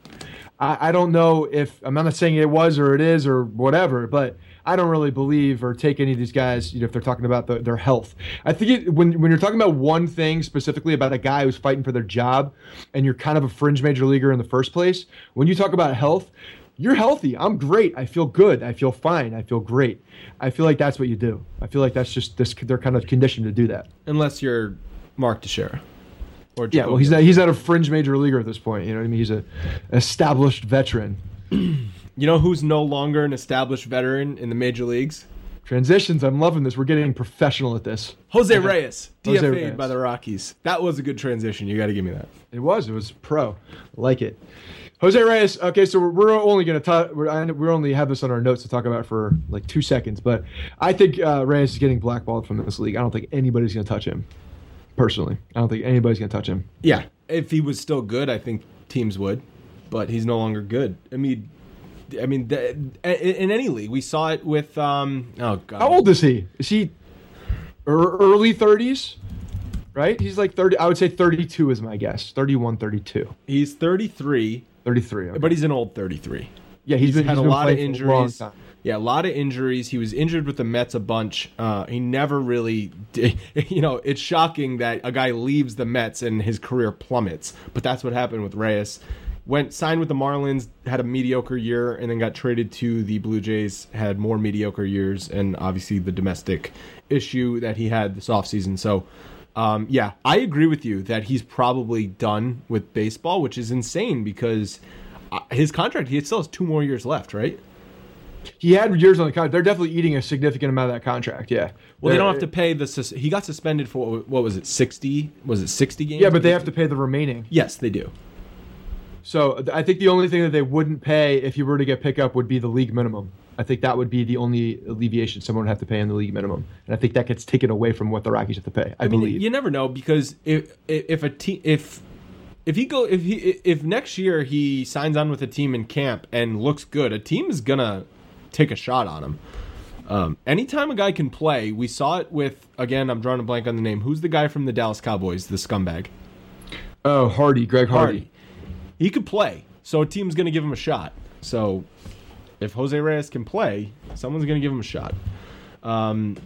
I, I don't know if – I'm not saying it was or it is or whatever, but I don't really believe or take any of these guys, you know, if they're talking about the, their health. I think it, when when you're talking about one thing specifically about a guy who's fighting for their job and you're kind of a fringe major leaguer in the first place, when you talk about health – you're healthy. I'm great. I feel good. I feel fine. I feel great. I feel like that's what you do. I feel like that's just this. They're kind of conditioned to do that. Unless you're Mark Teixeira. Or yeah, well, he's not, he's not a fringe major leaguer at this point. You know what I mean? He's an established veteran. You know who's no longer an established veteran in the major leagues? Transitions. I'm loving this. We're getting professional at this. Jose Reyes, D F A'd by the Rockies. That was a good transition. You got to give me that. It was. It was pro. I like it. Jose Reyes, okay, so we're only going to talk, we only have this on our notes to talk about for like two seconds, but I think uh, Reyes is getting blackballed from this league. I don't think anybody's going to touch him, personally. I don't think anybody's going to touch him. Yeah, if he was still good, I think teams would, but he's no longer good. I mean, I mean, in any league, we saw it with, um, oh, God. How old is he? Is he early thirties? right? He's like thirty. I would say thirty-two is my guess. thirty-one, thirty-two. He's thirty-three. thirty-three. Okay. But he's an old thirty-three. Yeah, he's, he's been, had he's a been lot of injuries. Yeah, a lot of injuries. He was injured with the Mets a bunch. Uh, he never really did. You know, it's shocking that a guy leaves the Mets and his career plummets. But that's what happened with Reyes. Went signed with the Marlins, had a mediocre year, and then got traded to the Blue Jays, had more mediocre years, and obviously the domestic issue that he had this offseason. So, um, yeah, I agree with you that he's probably done with baseball, which is insane because his contract, he still has two more years left, right? He had years on the contract. They're definitely eating a significant amount of that contract. Yeah. Well, They're, they don't have to pay the. Sus- he got suspended for what was it? Sixty? Was it sixty games? Yeah, but they have to pay the remaining. Yes, they do. So I think the only thing that they wouldn't pay if he were to get picked up would be the league minimum. I think that would be the only alleviation someone would have to pay in the league minimum, and I think that gets taken away from what the Rockies have to pay. I, I mean, believe. You never know because if if a team if. If he go if he if next year he signs on with a team in camp and looks good, a team is gonna take a shot on him. Um, anytime a guy can play, we saw it with again. I'm drawing a blank on the name. Who's the guy from the Dallas Cowboys? The scumbag. Oh, Hardy, Greg Hardy. Hardy. He could play, so a team's gonna give him a shot. So if Jose Reyes can play, someone's gonna give him a shot. Um,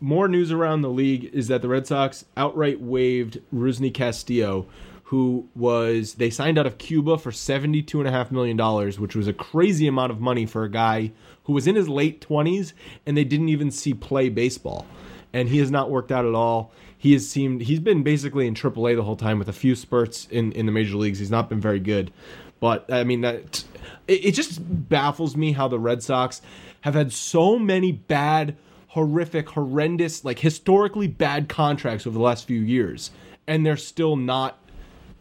more news around the league is that the Red Sox outright waived Rusney Castillo, who was, they signed out of Cuba for seventy-two point five million dollars, which was a crazy amount of money for a guy who was in his late twenties, and they didn't even see play baseball. And he has not worked out at all. He has seemed, he's been basically in Triple-A the whole time with a few spurts in, in the major leagues. He's not been very good. But, I mean, that it, it just baffles me how the Red Sox have had so many bad, horrific, horrendous, like historically bad contracts over the last few years, and they're still not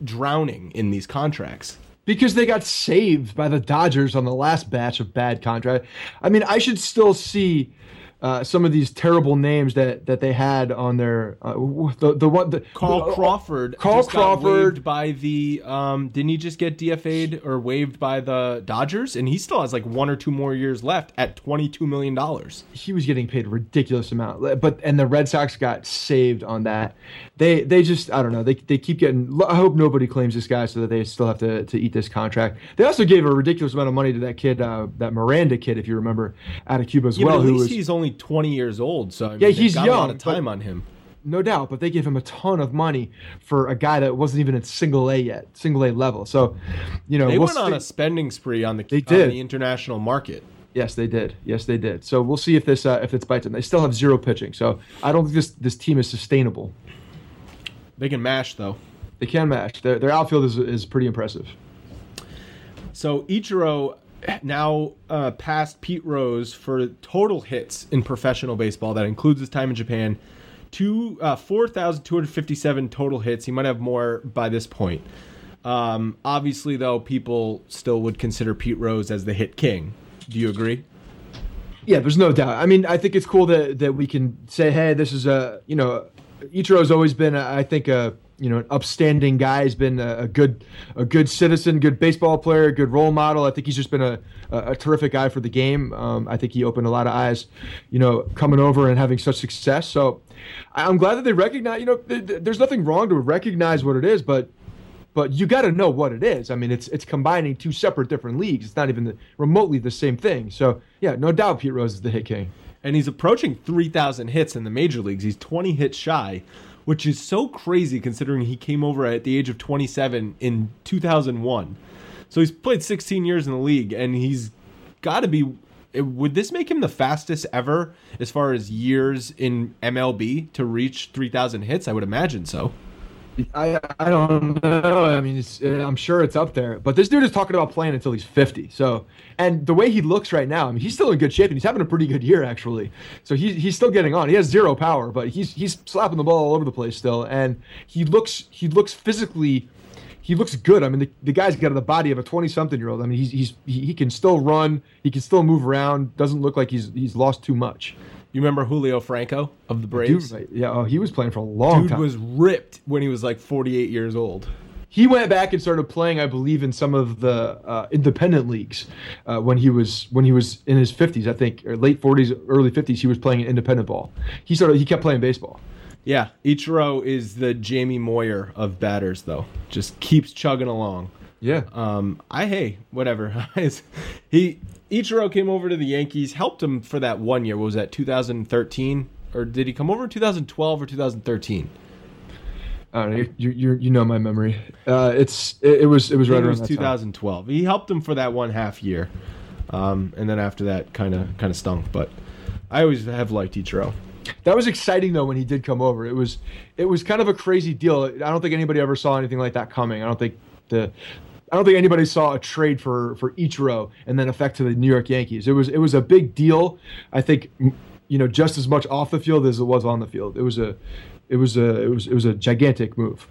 drowning in these contracts because they got saved by the Dodgers on the last batch of bad contract. I mean, I should still see uh, some of these terrible names that, that they had on their uh, the the one the Carl Crawford. Carl just Crawford got waived by the um, didn't he just get D F A'd or waived by the Dodgers? And he still has like one or two more years left at twenty-two million dollars. He was getting paid a ridiculous amount, but and the Red Sox got saved on that. They they just, I don't know, they they keep getting, I hope nobody claims this guy so that they still have to, to eat this contract. They also gave a ridiculous amount of money to that kid, uh, that Miranda kid, if you remember, out of Cuba as yeah, well. But at who least was, he's only twenty years old, so I mean, yeah, he's got young, a lot of time but, on him. No doubt, but they gave him a ton of money for a guy that wasn't even at single A yet, single A level. So, you know, They we'll went st- on a spending spree on the, they did. on the international market. Yes, they did. Yes, they did. So we'll see if this uh, if it's bites them. They still have zero pitching, so I don't think this, this team is sustainable. They can mash, though. They can mash. Their, their outfield is is pretty impressive. So Ichiro now uh, passed Pete Rose for total hits in professional baseball. That includes his time in Japan. Two, uh, four thousand two hundred fifty-seven total hits. He might have more by this point. Um, obviously, though, people still would consider Pete Rose as the hit king. Do you agree? Yeah, there's no doubt. I mean, I think it's cool that, that we can say, hey, this is a, you know, Ichiro's always been, I think, a you know an upstanding guy. He's been a, a good a good citizen, good baseball player, good role model. I think he's just been a, a, a terrific guy for the game. Um, I think he opened a lot of eyes, you know, coming over and having such success. So I'm glad that they recognize. You know, th- th- there's nothing wrong to recognize what it is, but. But you got to know what it is. I mean, it's it's combining two separate different leagues. It's not even the, remotely the same thing. So, yeah, no doubt Pete Rose is the hit king. And he's approaching three thousand hits in the major leagues. He's twenty hits shy, which is so crazy considering he came over at the age of twenty-seven in two thousand one. So he's played sixteen years in the league, and he's got to be – would this make him the fastest ever as far as years in M L B to reach three thousand hits? I would imagine so. I I don't know. I mean, it's, I'm sure it's up there. But this dude is talking about playing until he's fifty. So, and the way he looks right now, I mean, he's still in good shape and he's having a pretty good year actually. So he's he's still getting on. He has zero power, but he's he's slapping the ball all over the place still. And he looks he looks physically, he looks good. I mean, the, the guy's got the body of a twenty-something-year-old. I mean, he's he's he, he can still run. He can still move around. Doesn't look like he's he's lost too much. You remember Julio Franco of the Braves? Dude, yeah, oh, he was playing for a long Dude time. Dude was ripped when he was like forty-eight years old. He went back and started playing, I believe, in some of the uh, independent leagues uh, when he was when he was in his fifties, I think, or late forties, early fifties. He was playing independent ball. He started. He kept playing baseball. Yeah, Ichiro is the Jamie Moyer of batters, though. Just keeps chugging along. Yeah. Um. I hey, whatever. he Ichiro came over to the Yankees, helped him for that one year. What was that, two thousand thirteen? Or did he come over in two thousand twelve or two thousand thirteen? I don't know. You you you know my memory. Uh, it's it, it was it was right it was around twenty twelve. That time. He helped him for that one half year, um, and then after that, kind of kind of stunk. But I always have liked Ichiro. That was exciting though when he did come over. It was it was kind of a crazy deal. I don't think anybody ever saw anything like that coming. I don't think the I don't think anybody saw a trade for, for Ichiro and then effect to the New York Yankees. It was it was a big deal. I think you know just as much off the field as it was on the field. It was a it was a it was it was a gigantic move.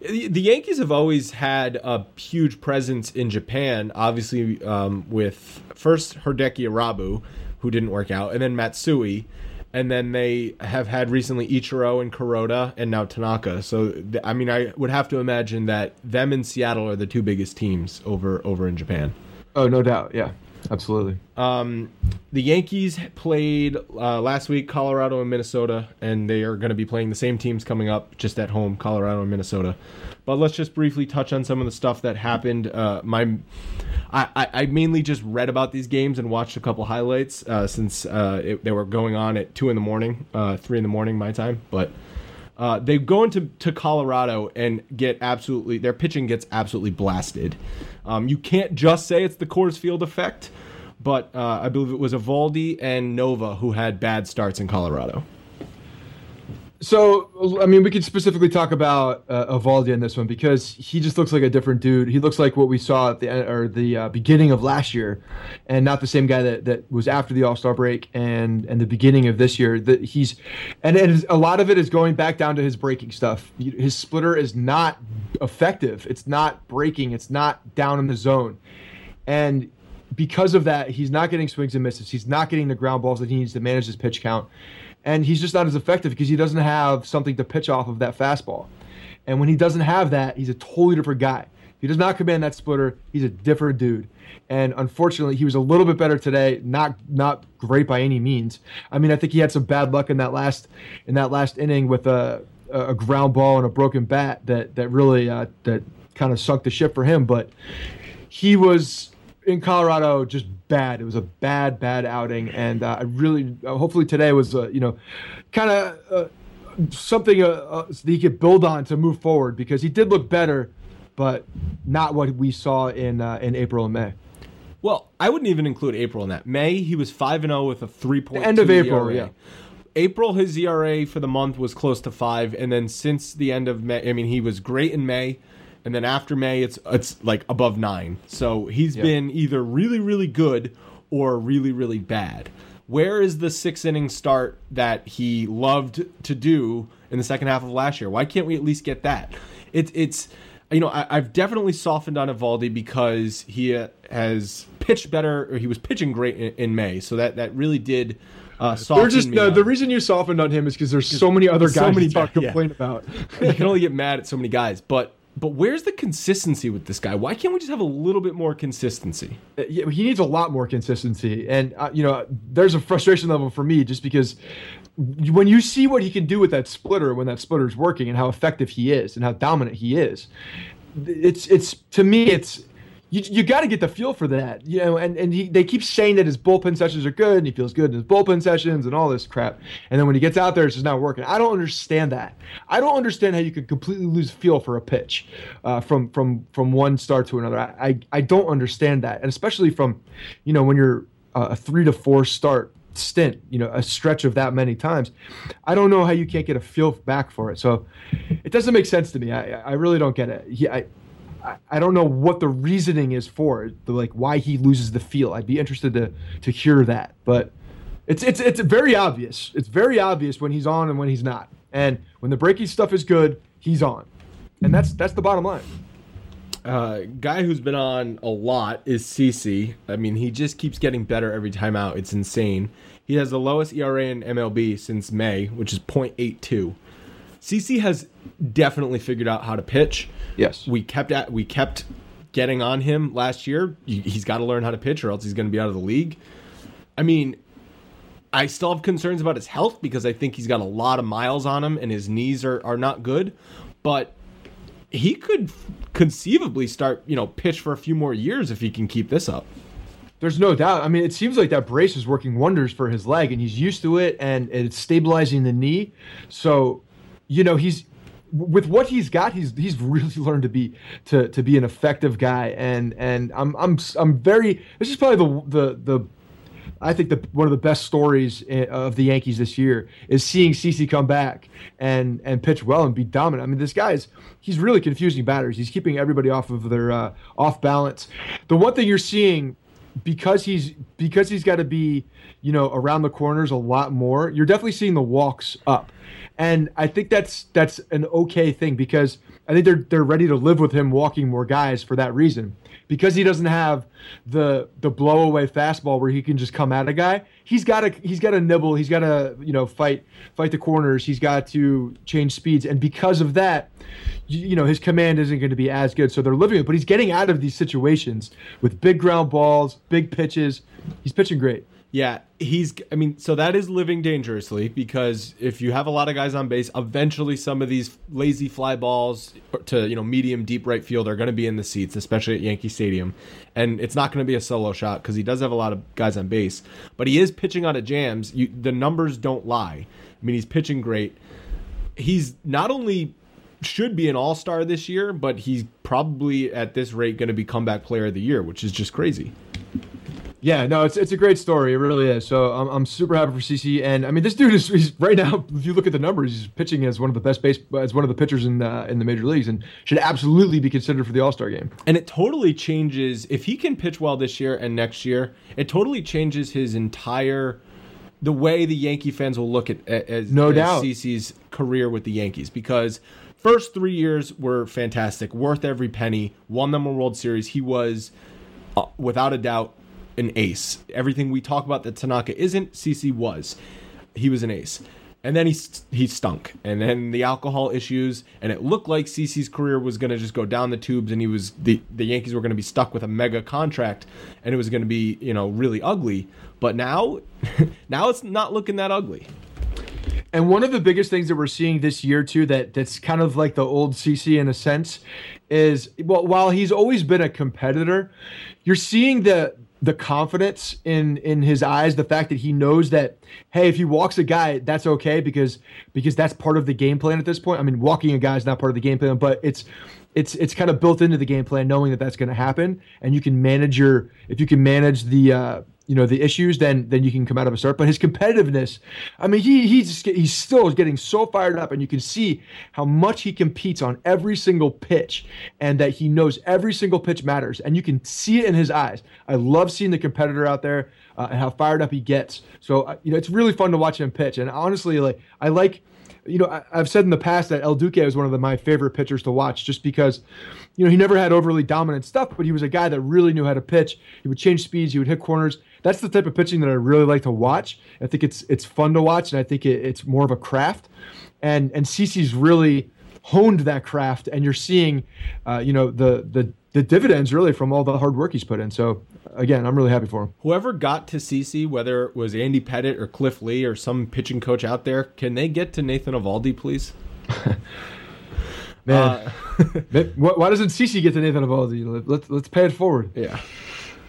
The Yankees have always had a huge presence in Japan. Obviously, um, with first Hideki Arabu, who didn't work out, and then Matsui. And then they have had recently Ichiro and Kuroda and now Tanaka. So, I mean, I would have to imagine that them and Seattle are the two biggest teams over, over in Japan. Oh, no doubt. Yeah, absolutely. Um, the Yankees played uh, last week Colorado and Minnesota, and they are going to be playing the same teams coming up just at home, Colorado and Minnesota. But let's just briefly touch on some of the stuff that happened. Uh, my... I, I mainly just read about these games and watched a couple highlights uh, since uh, it, they were going on at two in the morning, uh, three in the morning my time. But uh, they go into to Colorado and get absolutely their pitching gets absolutely blasted. Um, you can't just say it's the Coors Field effect, but uh, I believe it was Eovaldi and Nova who had bad starts in Colorado. So, I mean, we could specifically talk about uh, Eovaldi in this one because he just looks like a different dude. He looks like what we saw at the end, or the uh, beginning of last year, and not the same guy that, that was after the All-Star break and, and the beginning of this year. That he's and it is, a lot of it is going back down to his breaking stuff. His splitter is not effective. It's not breaking. It's not down in the zone, and because of that, he's not getting swings and misses. He's not getting the ground balls that he needs to manage his pitch count. And he's just not as effective because he doesn't have something to pitch off of that fastball. And when he doesn't have that, he's a totally different guy. If he does not command that splitter, he's a different dude. And unfortunately, he was a little bit better today. Not not great by any means. I mean, I think he had some bad luck in that last in that last inning with a a ground ball and a broken bat that that really uh, that kind of sunk the ship for him. But he was. In Colorado, just bad. It was a bad, bad outing, and uh, I really, uh, hopefully, today was, uh, you know, kind of uh, something uh, uh, that he could build on to move forward because he did look better, but not what we saw in uh, in April and May. Well, I wouldn't even include April in that. May, he was five and zero with a three point. End of April, E R A. Yeah. April, his E R A for the month was close to five, and then since the end of May, I mean, he was great in May. And then after May, it's it's like above nine. So he's yeah. been either really, really good or really, really bad. Where is the six-inning start that he loved to do in the second half of last year? Why can't we at least get that? It, it's, you know, I, I've definitely softened on Eovaldi because he uh, has pitched better, or he was pitching great in, in May. So that, that really did... Uh, They're just no, the reason you softened on him is because there's so many other guys to so complain yeah. about. You can only get mad at so many guys, but... But where's the consistency with this guy? Why can't we just have a little bit more consistency? He needs a lot more consistency. And, uh, you know, there's a frustration level for me just because when you see what he can do with that splitter, when that splitter is working and how effective he is and how dominant he is, it's, it's to me, it's you, you got to get the feel for that. You know, and, and he, they keep saying that his bullpen sessions are good and he feels good in his bullpen sessions and all this crap. And then when he gets out there, it's just not working. I don't understand that. I don't understand how you could completely lose feel for a pitch uh, from from from one start to another. I, I, I don't understand that. And especially from, you know, when you're uh, a three to four start stint, you know, a stretch of that many times. I don't know how you can't get a feel back for it. So it doesn't make sense to me. I, I really don't get it. He, I, I don't know what the reasoning is for it, like why he loses the feel. I'd be interested to to hear that, but it's it's it's very obvious. It's very obvious when he's on and when he's not. And when the breaking stuff is good, he's on, and that's that's the bottom line. Uh, guy who's been on a lot is C C. I mean, he just keeps getting better every time out. It's insane. He has the lowest E R A in M L B since May, which is point eight two. C C has definitely figured out how to pitch. Yes. We kept at, we kept getting on him last year. He's got to learn how to pitch or else he's going to be out of the league. I mean, I still have concerns about his health because I think he's got a lot of miles on him and his knees are, are not good. But he could conceivably start, you know, pitch for a few more years if he can keep this up. There's no doubt. I mean, it seems like that brace is working wonders for his leg, and he's used to it, and it's stabilizing the knee. So, you know, he's with what he's got, he's he's really learned to be to to be an effective guy. And and I'm I'm I'm very. This is probably the the the. I think the, one of the best stories of the Yankees this year is seeing C C come back and and pitch well and be dominant. I mean, this guy's he's really confusing batters. He's keeping everybody off of their uh, off balance. The one thing you're seeing, because he's because he's got to be, you know, around the corners a lot more, you're definitely seeing the walks up. And I think that's that's an okay thing, because I think they're they're ready to live with him walking more guys for that reason. Because he doesn't have the the blow away fastball where he can just come at a guy, he's got to he's got to nibble, he's got to, you know, fight fight the corners, he's got to change speeds, and because of that, you, you know, his command isn't going to be as good. So they're living it, but he's getting out of these situations with big ground balls, big pitches. He's pitching great. Yeah, he's. I mean, so that is living dangerously, because if you have a lot of guys on base, eventually some of these lazy fly balls to, you know, medium deep right field are going to be in the seats, especially at Yankee Stadium, and it's not going to be a solo shot because he does have a lot of guys on base. But he is pitching out of jams. You, the numbers don't lie. I mean, he's pitching great. He's not only should be an all-star this year, but he's probably at this rate going to be comeback player of the year, which is just crazy. Yeah, no, it's it's a great story. It really is. So I'm I'm super happy for C C. And I mean, this dude is he's, right now, if you look at the numbers, he's pitching as one of the best base as one of the pitchers in the, in the major leagues, and should absolutely be considered for the All-Star game. And it totally changes, if he can pitch well this year and next year, it totally changes his entire the way the Yankee fans will look at as, no as doubt. C C's career with the Yankees, because first three years were fantastic, worth every penny. Won them a World Series. He was uh, without a doubt an ace. Everything we talk about that Tanaka isn't, C C was. He was an ace. And then he he stunk. And then the alcohol issues, and it looked like C C's career was going to just go down the tubes, and he was the, the Yankees were going to be stuck with a mega contract, and it was going to be, you know, really ugly. But now now it's not looking that ugly. And one of the biggest things that we're seeing this year, too, that that's kind of like the old C C in a sense, is, well, while he's always been a competitor, you're seeing the the confidence in, in his eyes, the fact that he knows that, hey, if he walks a guy, that's okay, because because that's part of the game plan at this point. I mean, walking a guy is not part of the game plan, but it's it's it's kind of built into the game plan, knowing that that's going to happen, and you can manage your if you can manage the uh, you know the issues, then then you can come out of a start. But his competitiveness, I mean, he he's he's still getting so fired up, and you can see how much he competes on every single pitch, and that he knows every single pitch matters, and you can see it in his eyes. I love seeing the competitor out there uh, and how fired up he gets. So uh, you know, it's really fun to watch him pitch, and honestly, like I like. You know, I, I've said in the past that El Duque was one of the, my favorite pitchers to watch, just because, you know, he never had overly dominant stuff, but he was a guy that really knew how to pitch. He would change speeds. He would hit corners. That's the type of pitching that I really like to watch. I think it's it's fun to watch, and I think it, it's more of a craft. And and C C's really honed that craft, and you're seeing, uh, you know, the the the dividends really from all the hard work he's put in. So again, I'm really happy for him. Whoever got to C C, whether it was Andy Pettit or Cliff Lee or some pitching coach out there, can they get to Nathan Eovaldi, please? Man, uh, why doesn't C C get to Nathan Eovaldi? Let's let's pay it forward. Yeah.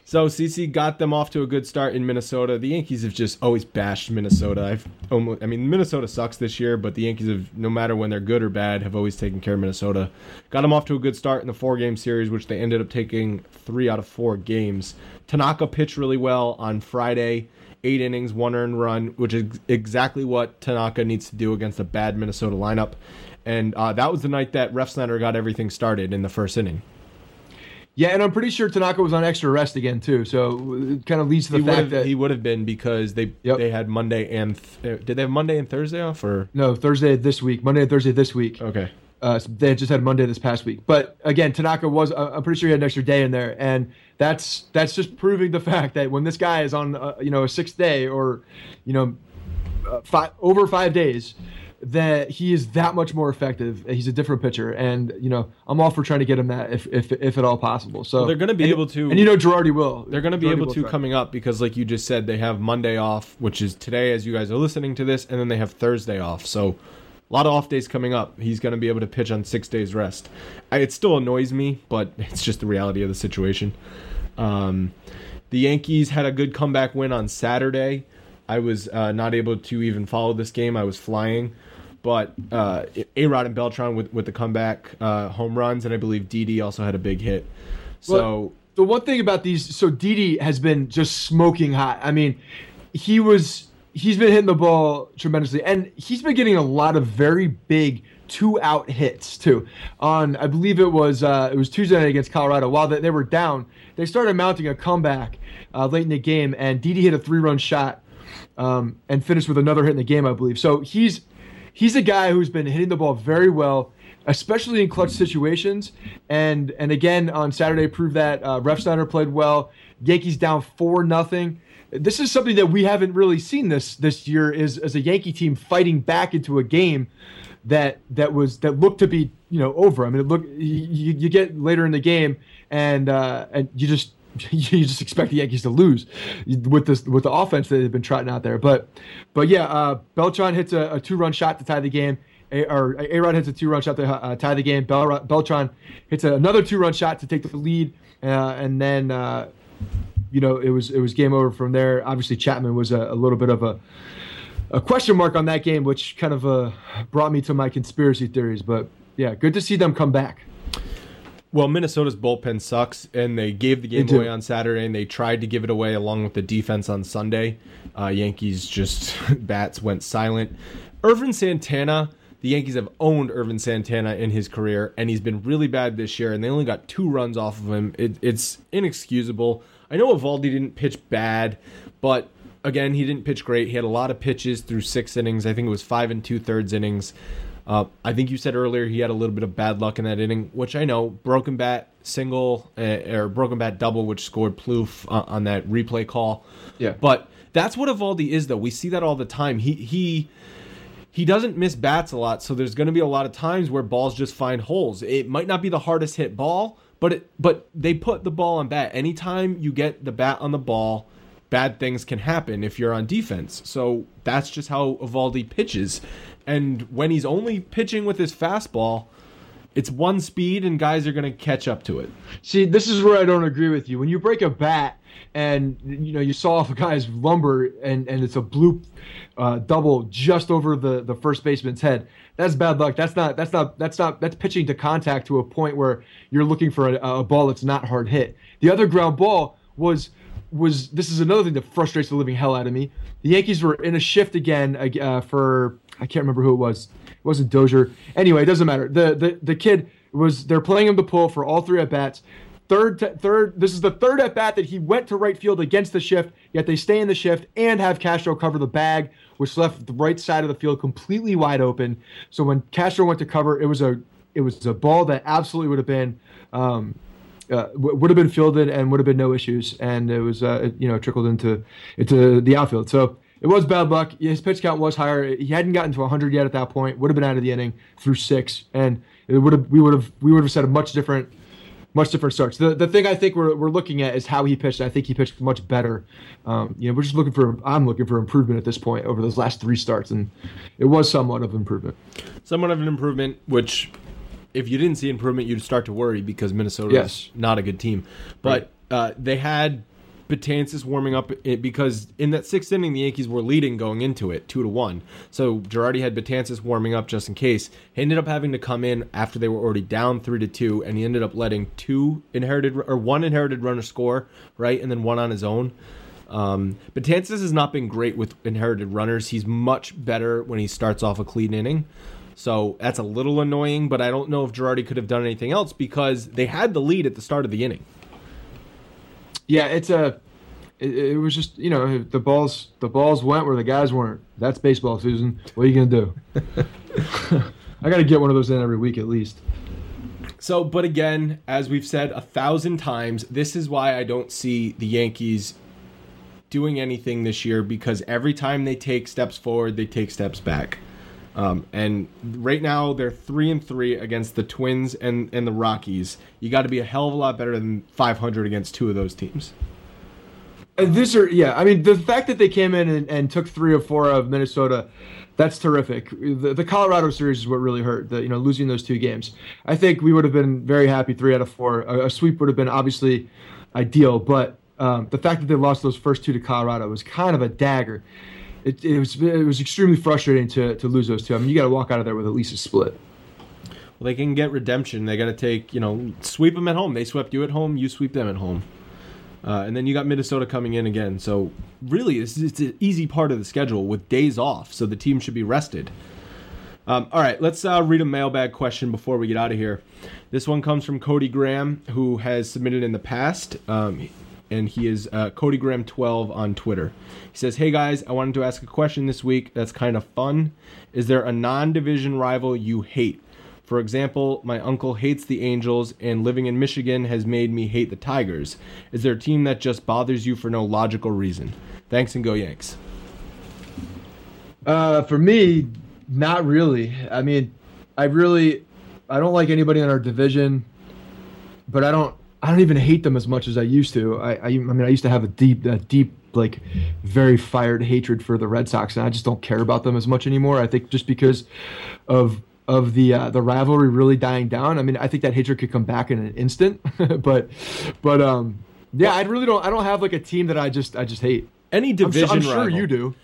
So C C got them off to a good start in Minnesota. The Yankees have just always bashed Minnesota. I've almost, I mean, Minnesota sucks this year, but the Yankees have, no matter when they're good or bad, have always taken care of Minnesota. Got them off to a good start in the four-game series, which they ended up taking three out of four games. Tanaka pitched really well on Friday. Eight innings, one earned run, which is exactly what Tanaka needs to do against a bad Minnesota lineup. And uh, that was the night that Refsnyder got everything started in the first inning. Yeah, and I'm pretty sure Tanaka was on extra rest again, too. So it kind of leads to the he fact have, that... He would have been, because they yep. they had Monday and... Th- did they have Monday and Thursday off? Or No, Thursday this week. Monday and Thursday this week. Okay. Uh, so they just had Monday this past week. But again, Tanaka was... Uh, I'm pretty sure he had an extra day in there. And that's that's just proving the fact that when this guy is on, uh, you know, a sixth day or, you know, uh, five, over five days... that he is that much more effective. He's a different pitcher, and you know I'm all for trying to get him that if if, if at all possible. So well, they're going to be and, able to, and you know Girardi will. They're going to be Girardi able to coming up because, like you just said, they have Monday off, which is today as you guys are listening to this, and then they have Thursday off. So a lot of off days coming up. He's going to be able to pitch on six days rest. I, it still annoys me, but it's just the reality of the situation. Um, the Yankees had a good comeback win on Saturday. I was uh, not able to even follow this game. I was flying. But uh, A-Rod and Beltran with, with the comeback uh, home runs, and I believe Didi also had a big hit. So well, the one thing about these, so Didi has been just smoking hot. I mean, he was he's been hitting the ball tremendously, and he's been getting a lot of very big two-out hits too. On I believe it was uh, it was Tuesday night against Colorado. While they, they were down, they started mounting a comeback uh, late in the game, and Didi hit a three-run shot um, and finished with another hit in the game, I believe. So he's He's a guy who's been hitting the ball very well, especially in clutch situations. And and again, on Saturday, proved that uh, Refsnyder played well. Yankees down four nothing. This is something that we haven't really seen this this year is as a Yankee team fighting back into a game that that was that looked to be you know over. I mean, it look you, you get later in the game and uh, and you just you just expect the Yankees to lose with this with the offense that they've been trotting out there. But but yeah, uh, Beltran hits a, a two-run shot to tie the game. A, or A-Rod hits a two-run shot to uh, tie the game. Bel- Beltran hits a, another two-run shot to take the lead. Uh, and then, uh, you know, it was it was game over from there. Obviously, Chapman was a, a little bit of a, a question mark on that game, which kind of uh, brought me to my conspiracy theories. But, yeah, good to see them come back. Well, Minnesota's bullpen sucks, and they gave the game away on Saturday, and they tried to give it away along with the defense on Sunday. Uh, Yankees just, bats went silent. Ervin Santana, the Yankees have owned Ervin Santana in his career, and he's been really bad this year, and they only got two runs off of him. It, it's inexcusable. I know Eovaldi didn't pitch bad, but again, he didn't pitch great. He had a lot of pitches through six innings. I think it was five and two-thirds innings. Uh, I think you said earlier he had a little bit of bad luck in that inning, which I know, broken bat single uh, or broken bat double, which scored Plouffe uh, on that replay call. Yeah. But that's what Eovaldi is, though. We see that all the time. He he he doesn't miss bats a lot, so there's going to be a lot of times where balls just find holes. It might not be the hardest hit ball, but it, but they put the ball on bat. Anytime you get the bat on the ball, bad things can happen if you're on defense. So that's just how Eovaldi pitches. And when he's only pitching with his fastball, it's one speed and guys are going to catch up to it. See, this is where I don't agree with you. When you break a bat and you know you saw off a guy's lumber and, and it's a bloop uh, double just over the, the first baseman's head, that's bad luck. That's not that's not that's not that's pitching to contact to a point where you're looking for a, a ball that's not hard hit. The other ground ball was was this is another thing that frustrates the living hell out of me. The Yankees were in a shift again uh, for. I can't remember who it was. It wasn't Dozier. Anyway, it doesn't matter. The the the kid was they're playing him to pull for all three at bats. Third to, third this is the third at bat that he went to right field against the shift, yet they stay in the shift and have Castro cover the bag, which left the right side of the field completely wide open. So when Castro went to cover, it was a it was a ball that absolutely would have been um, Uh, would have been fielded and would have been no issues, and it was uh, it, you know trickled into into the outfield. So it was bad luck. His pitch count was higher. He hadn't gotten to one hundred yet at that point. Would have been out of the inning through six, and it would have we would have we would have said a much different much different starts. The the thing I think we're we're looking at is how he pitched. I think he pitched much better. Um, you know, we're just looking for I'm looking for improvement at this point over those last three starts, and it was somewhat of improvement. Somewhat of an improvement, which. If you didn't see improvement, you'd start to worry because Minnesota yes. is not a good team. But right. uh, they had Betances warming up because in that sixth inning, the Yankees were leading going into it, two to one. So Girardi had Betances warming up just in case. He ended up having to come in after they were already down three to two, and he ended up letting two inherited or one inherited runner score, right, and then one on his own. Um, Betances has not been great with inherited runners. He's much better when he starts off a clean inning. So that's a little annoying, but I don't know if Girardi could have done anything else because they had the lead at the start of the inning. Yeah, it's a. It, it was just you know the balls the balls went where the guys weren't. That's baseball, Susan. What are you gonna do? I got to get one of those in every week at least. So, but again, as we've said a thousand times, this is why I don't see the Yankees doing anything this year because every time they take steps forward, they take steps back. Um, and right now they're three and three against the Twins and, and the Rockies. You got to be a hell of a lot better than five hundred against two of those teams. This are yeah. I mean, the fact that they came in and, and took three or four of Minnesota, that's terrific. The, the Colorado series is what really hurt. The, you know, losing those two games. I think we would have been very happy three out of four. A, a sweep would have been obviously ideal, but um, the fact that they lost those first two to Colorado was kind of a dagger. It, it was it was extremely frustrating to to lose those two. I mean, you got to walk out of there with at least a split. Well, they can get redemption. They got to take you know sweep them at home. They swept you at home. You sweep them at home. Uh, and then you got Minnesota coming in again. So really, it's, it's an easy part of the schedule with days off, so the team should be rested. Um, all right, let's uh, read a mailbag question before we get out of here. This one comes from Cody Graham, who has submitted in the past, um, and he is uh, Cody Graham twelve on Twitter. He says, hey, guys, I wanted to ask a question this week that's kind of fun. Is there a non-division rival you hate? For example, my uncle hates the Angels, and living in Michigan has made me hate the Tigers. Is there a team that just bothers you for no logical reason? Thanks, and go Yanks. Uh, for me, not really. I mean, I really, I don't like anybody in our division, but I don't, I don't even hate them as much as I used to. I, I, I mean, I used to have a deep, a deep, like, very fired hatred for the Red Sox, and I just don't care about them as much anymore. I think just because of of the uh, the rivalry really dying down. I mean, I think that hatred could come back in an instant, but but um, yeah, I really don't. I don't have like a team that I just I just hate. Any division, I'm, I'm rival. sure you do.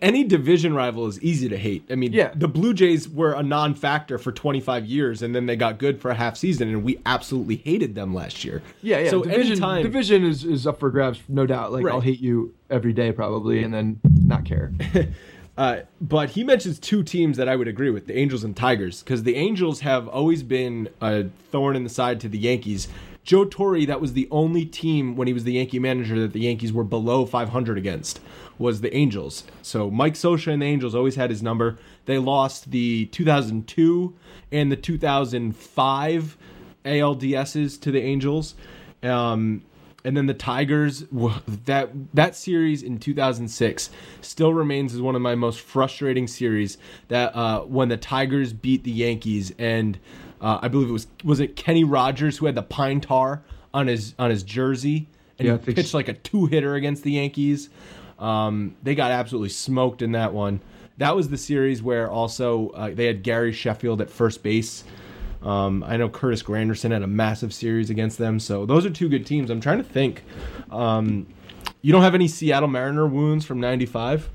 Any division rival is easy to hate. I mean, yeah. The Blue Jays were a non-factor for twenty-five years, and then they got good for a half season, and we absolutely hated them last year. Yeah, yeah. So division, anytime... division is, is up for grabs, no doubt. Like right. I'll hate you every day probably, and then not care. Uh, but he mentions two teams that I would agree with, the Angels and Tigers, because the Angels have always been a thorn in the side to the Yankees. Joe Torre, that was the only team when he was the Yankee manager that the Yankees were below five hundred against, was the Angels. So Mike Scioscia and the Angels always had his number. They lost the two thousand two and the two thousand five A L D S's to the Angels. Um... And then the Tigers, that that series in two thousand six still remains as one of my most frustrating series. That uh, when the Tigers beat the Yankees, and uh, I believe it was was it Kenny Rogers who had the pine tar on his on his jersey, and yeah, he pitched so. like a two hitter against the Yankees. Um, they got absolutely smoked in that one. That was the series where also uh, they had Gary Sheffield at first base. Um, I know Curtis Granderson had a massive series against them, so those are two good teams. I'm trying to think. Um, you don't have any Seattle Mariner wounds from ninety-five?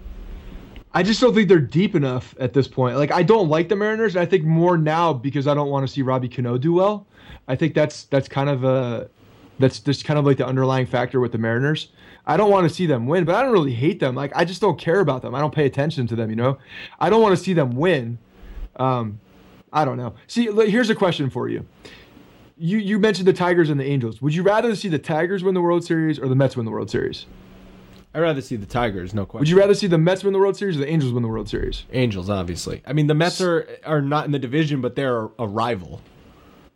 I just don't think they're deep enough at this point. Like, I don't like the Mariners, and I think more now because I don't want to see Robbie Cano do well. I think that's that's kind of a that's just kind of like the underlying factor with the Mariners. I don't want to see them win, but I don't really hate them. Like, I just don't care about them. I don't pay attention to them. You know, I don't want to see them win. Um, I don't know. See, here's a question for you. You you mentioned the Tigers and the Angels. Would you rather see the Tigers win the World Series or the Mets win the World Series? I'd rather see the Tigers, no question. Would you rather see the Mets win the World Series or the Angels win the World Series? Angels, obviously. I mean, the Mets are, are not in the division, but they're a rival.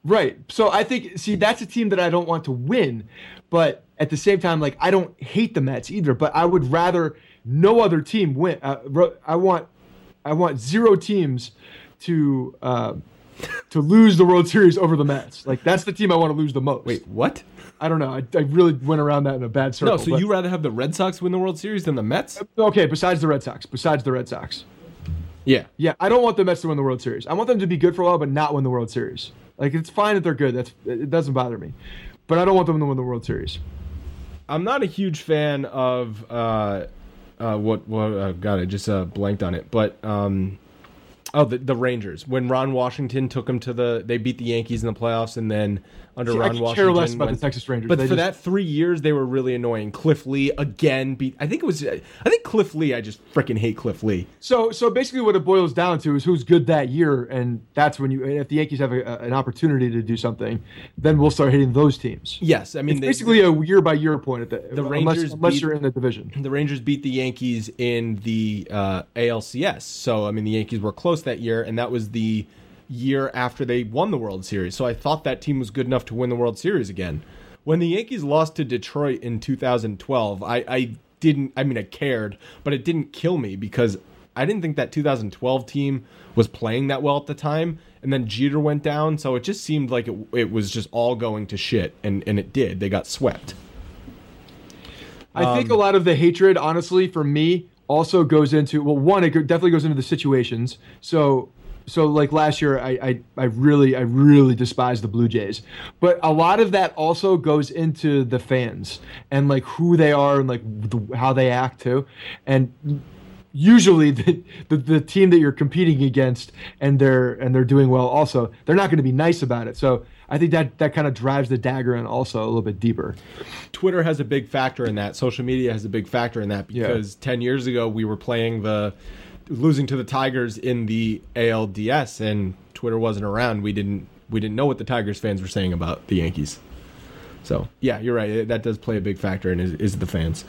Right. So I think, see, that's a team that I don't want to win. But at the same time, like, I don't hate the Mets either, but I would rather no other team win. I, I want, I want zero teams to uh, to lose the World Series over the Mets. Like, that's the team I want to lose the most. Wait, what? I don't know. I, I really went around that in a bad circle. No, so but... you rather have the Red Sox win the World Series than the Mets? Okay, besides the Red Sox. Besides the Red Sox. Yeah. Yeah, I don't want the Mets to win the World Series. I want them to be good for a while but not win the World Series. Like, it's fine that they're good. That's it doesn't bother me. But I don't want them to win the World Series. I'm not a huge fan of... Uh, uh, what? what uh, God, I just uh, blanked on it. But... Um... Oh, the, the Rangers. When Ron Washington took them to the, they beat the Yankees in the playoffs, and then under See, Ron Washington. I could care less about went, the Texas Rangers. But they for just... that three years, they were really annoying. Cliff Lee again beat. I think it was. I think Cliff Lee. I just freaking hate Cliff Lee. So, so basically, what it boils down to is who's good that year, and that's when you. And if the Yankees have a, a, an opportunity to do something, then we'll start hitting those teams. Yes, I mean it's they, basically they, a year by year point at the. The unless, Rangers, unless beat, you're in the division, the Rangers beat the Yankees in the uh, A L C S. So, I mean, the Yankees were close that year, and that was the year after they won the World Series. So I thought that team was good enough to win the World Series again. When the Yankees lost to Detroit in two thousand twelve, I, I didn't, I mean, I cared, but it didn't kill me because I didn't think that two thousand twelve team was playing that well at the time. And then Jeter went down, so it just seemed like it, it was just all going to shit, and, and it did. They got swept. I um, think a lot of the hatred, honestly, for me, also goes into, well, one, it definitely goes into the situations. So, so like last year, I, I, I really, I really despised the Blue Jays. But a lot of that also goes into the fans and like who they are and like the, how they act too, and. Usually the, the the team that you're competing against and they're and they're doing well also, they're not going to be nice about it. So I think that that kind of drives the dagger in also a little bit deeper. Twitter has a big factor in that. Social media has a big factor in that because yeah. ten years ago we were playing the losing to the Tigers in the A L D S and Twitter wasn't around. We didn't we didn't know what the Tigers fans were saying about the Yankees. So yeah, you're right. That does play a big factor in is, is the fans.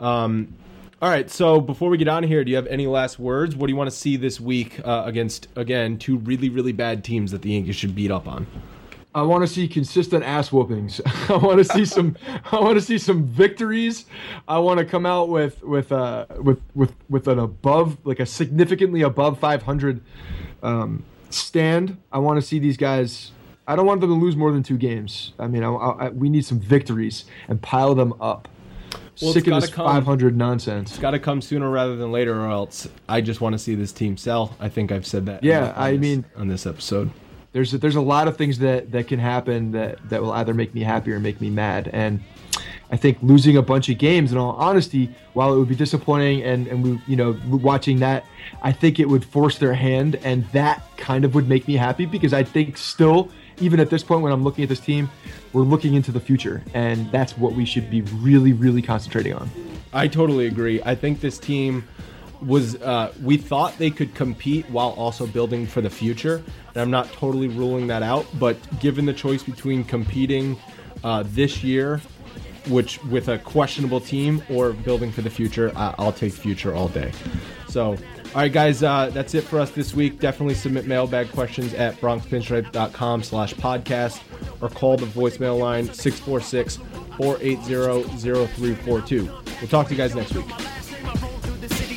Um, All right, so before we get on here, do you have any last words? What do you want to see this week uh, against, again, two really, really bad teams that the Yankees should beat up on? I want to see consistent ass whoopings. I want to see some. I want to see some victories. I want to come out with with uh, with with with an above, like a significantly above five hundred um, stand. I want to see these guys. I don't want them to lose more than two games. I mean, I, I, we need some victories and pile them up. Well, sick of this five hundred nonsense. It's got to come sooner rather than later, or else I just want to see this team sell. I think I've said that. Yeah, I this, mean on this episode, there's a, there's a lot of things that, that can happen that, that will either make me happy or make me mad. And I think losing a bunch of games, in all honesty, while it would be disappointing, and and we you know watching that, I think it would force their hand, and that kind of would make me happy because I think still. Even at this point when I'm looking at this team, we're looking into the future, and that's what we should be really, really concentrating on. I totally agree. I think this team was, uh, we thought they could compete while also building for the future, and I'm not totally ruling that out, but given the choice between competing uh, this year, which with a questionable team, or building for the future, uh, I'll take future all day. So... All right, guys, uh, that's it for us this week. Definitely submit mailbag questions at bronxpinstripe.com slash podcast or call the voicemail line six four six, four eight zero, zero three four two. We'll talk to you guys next week.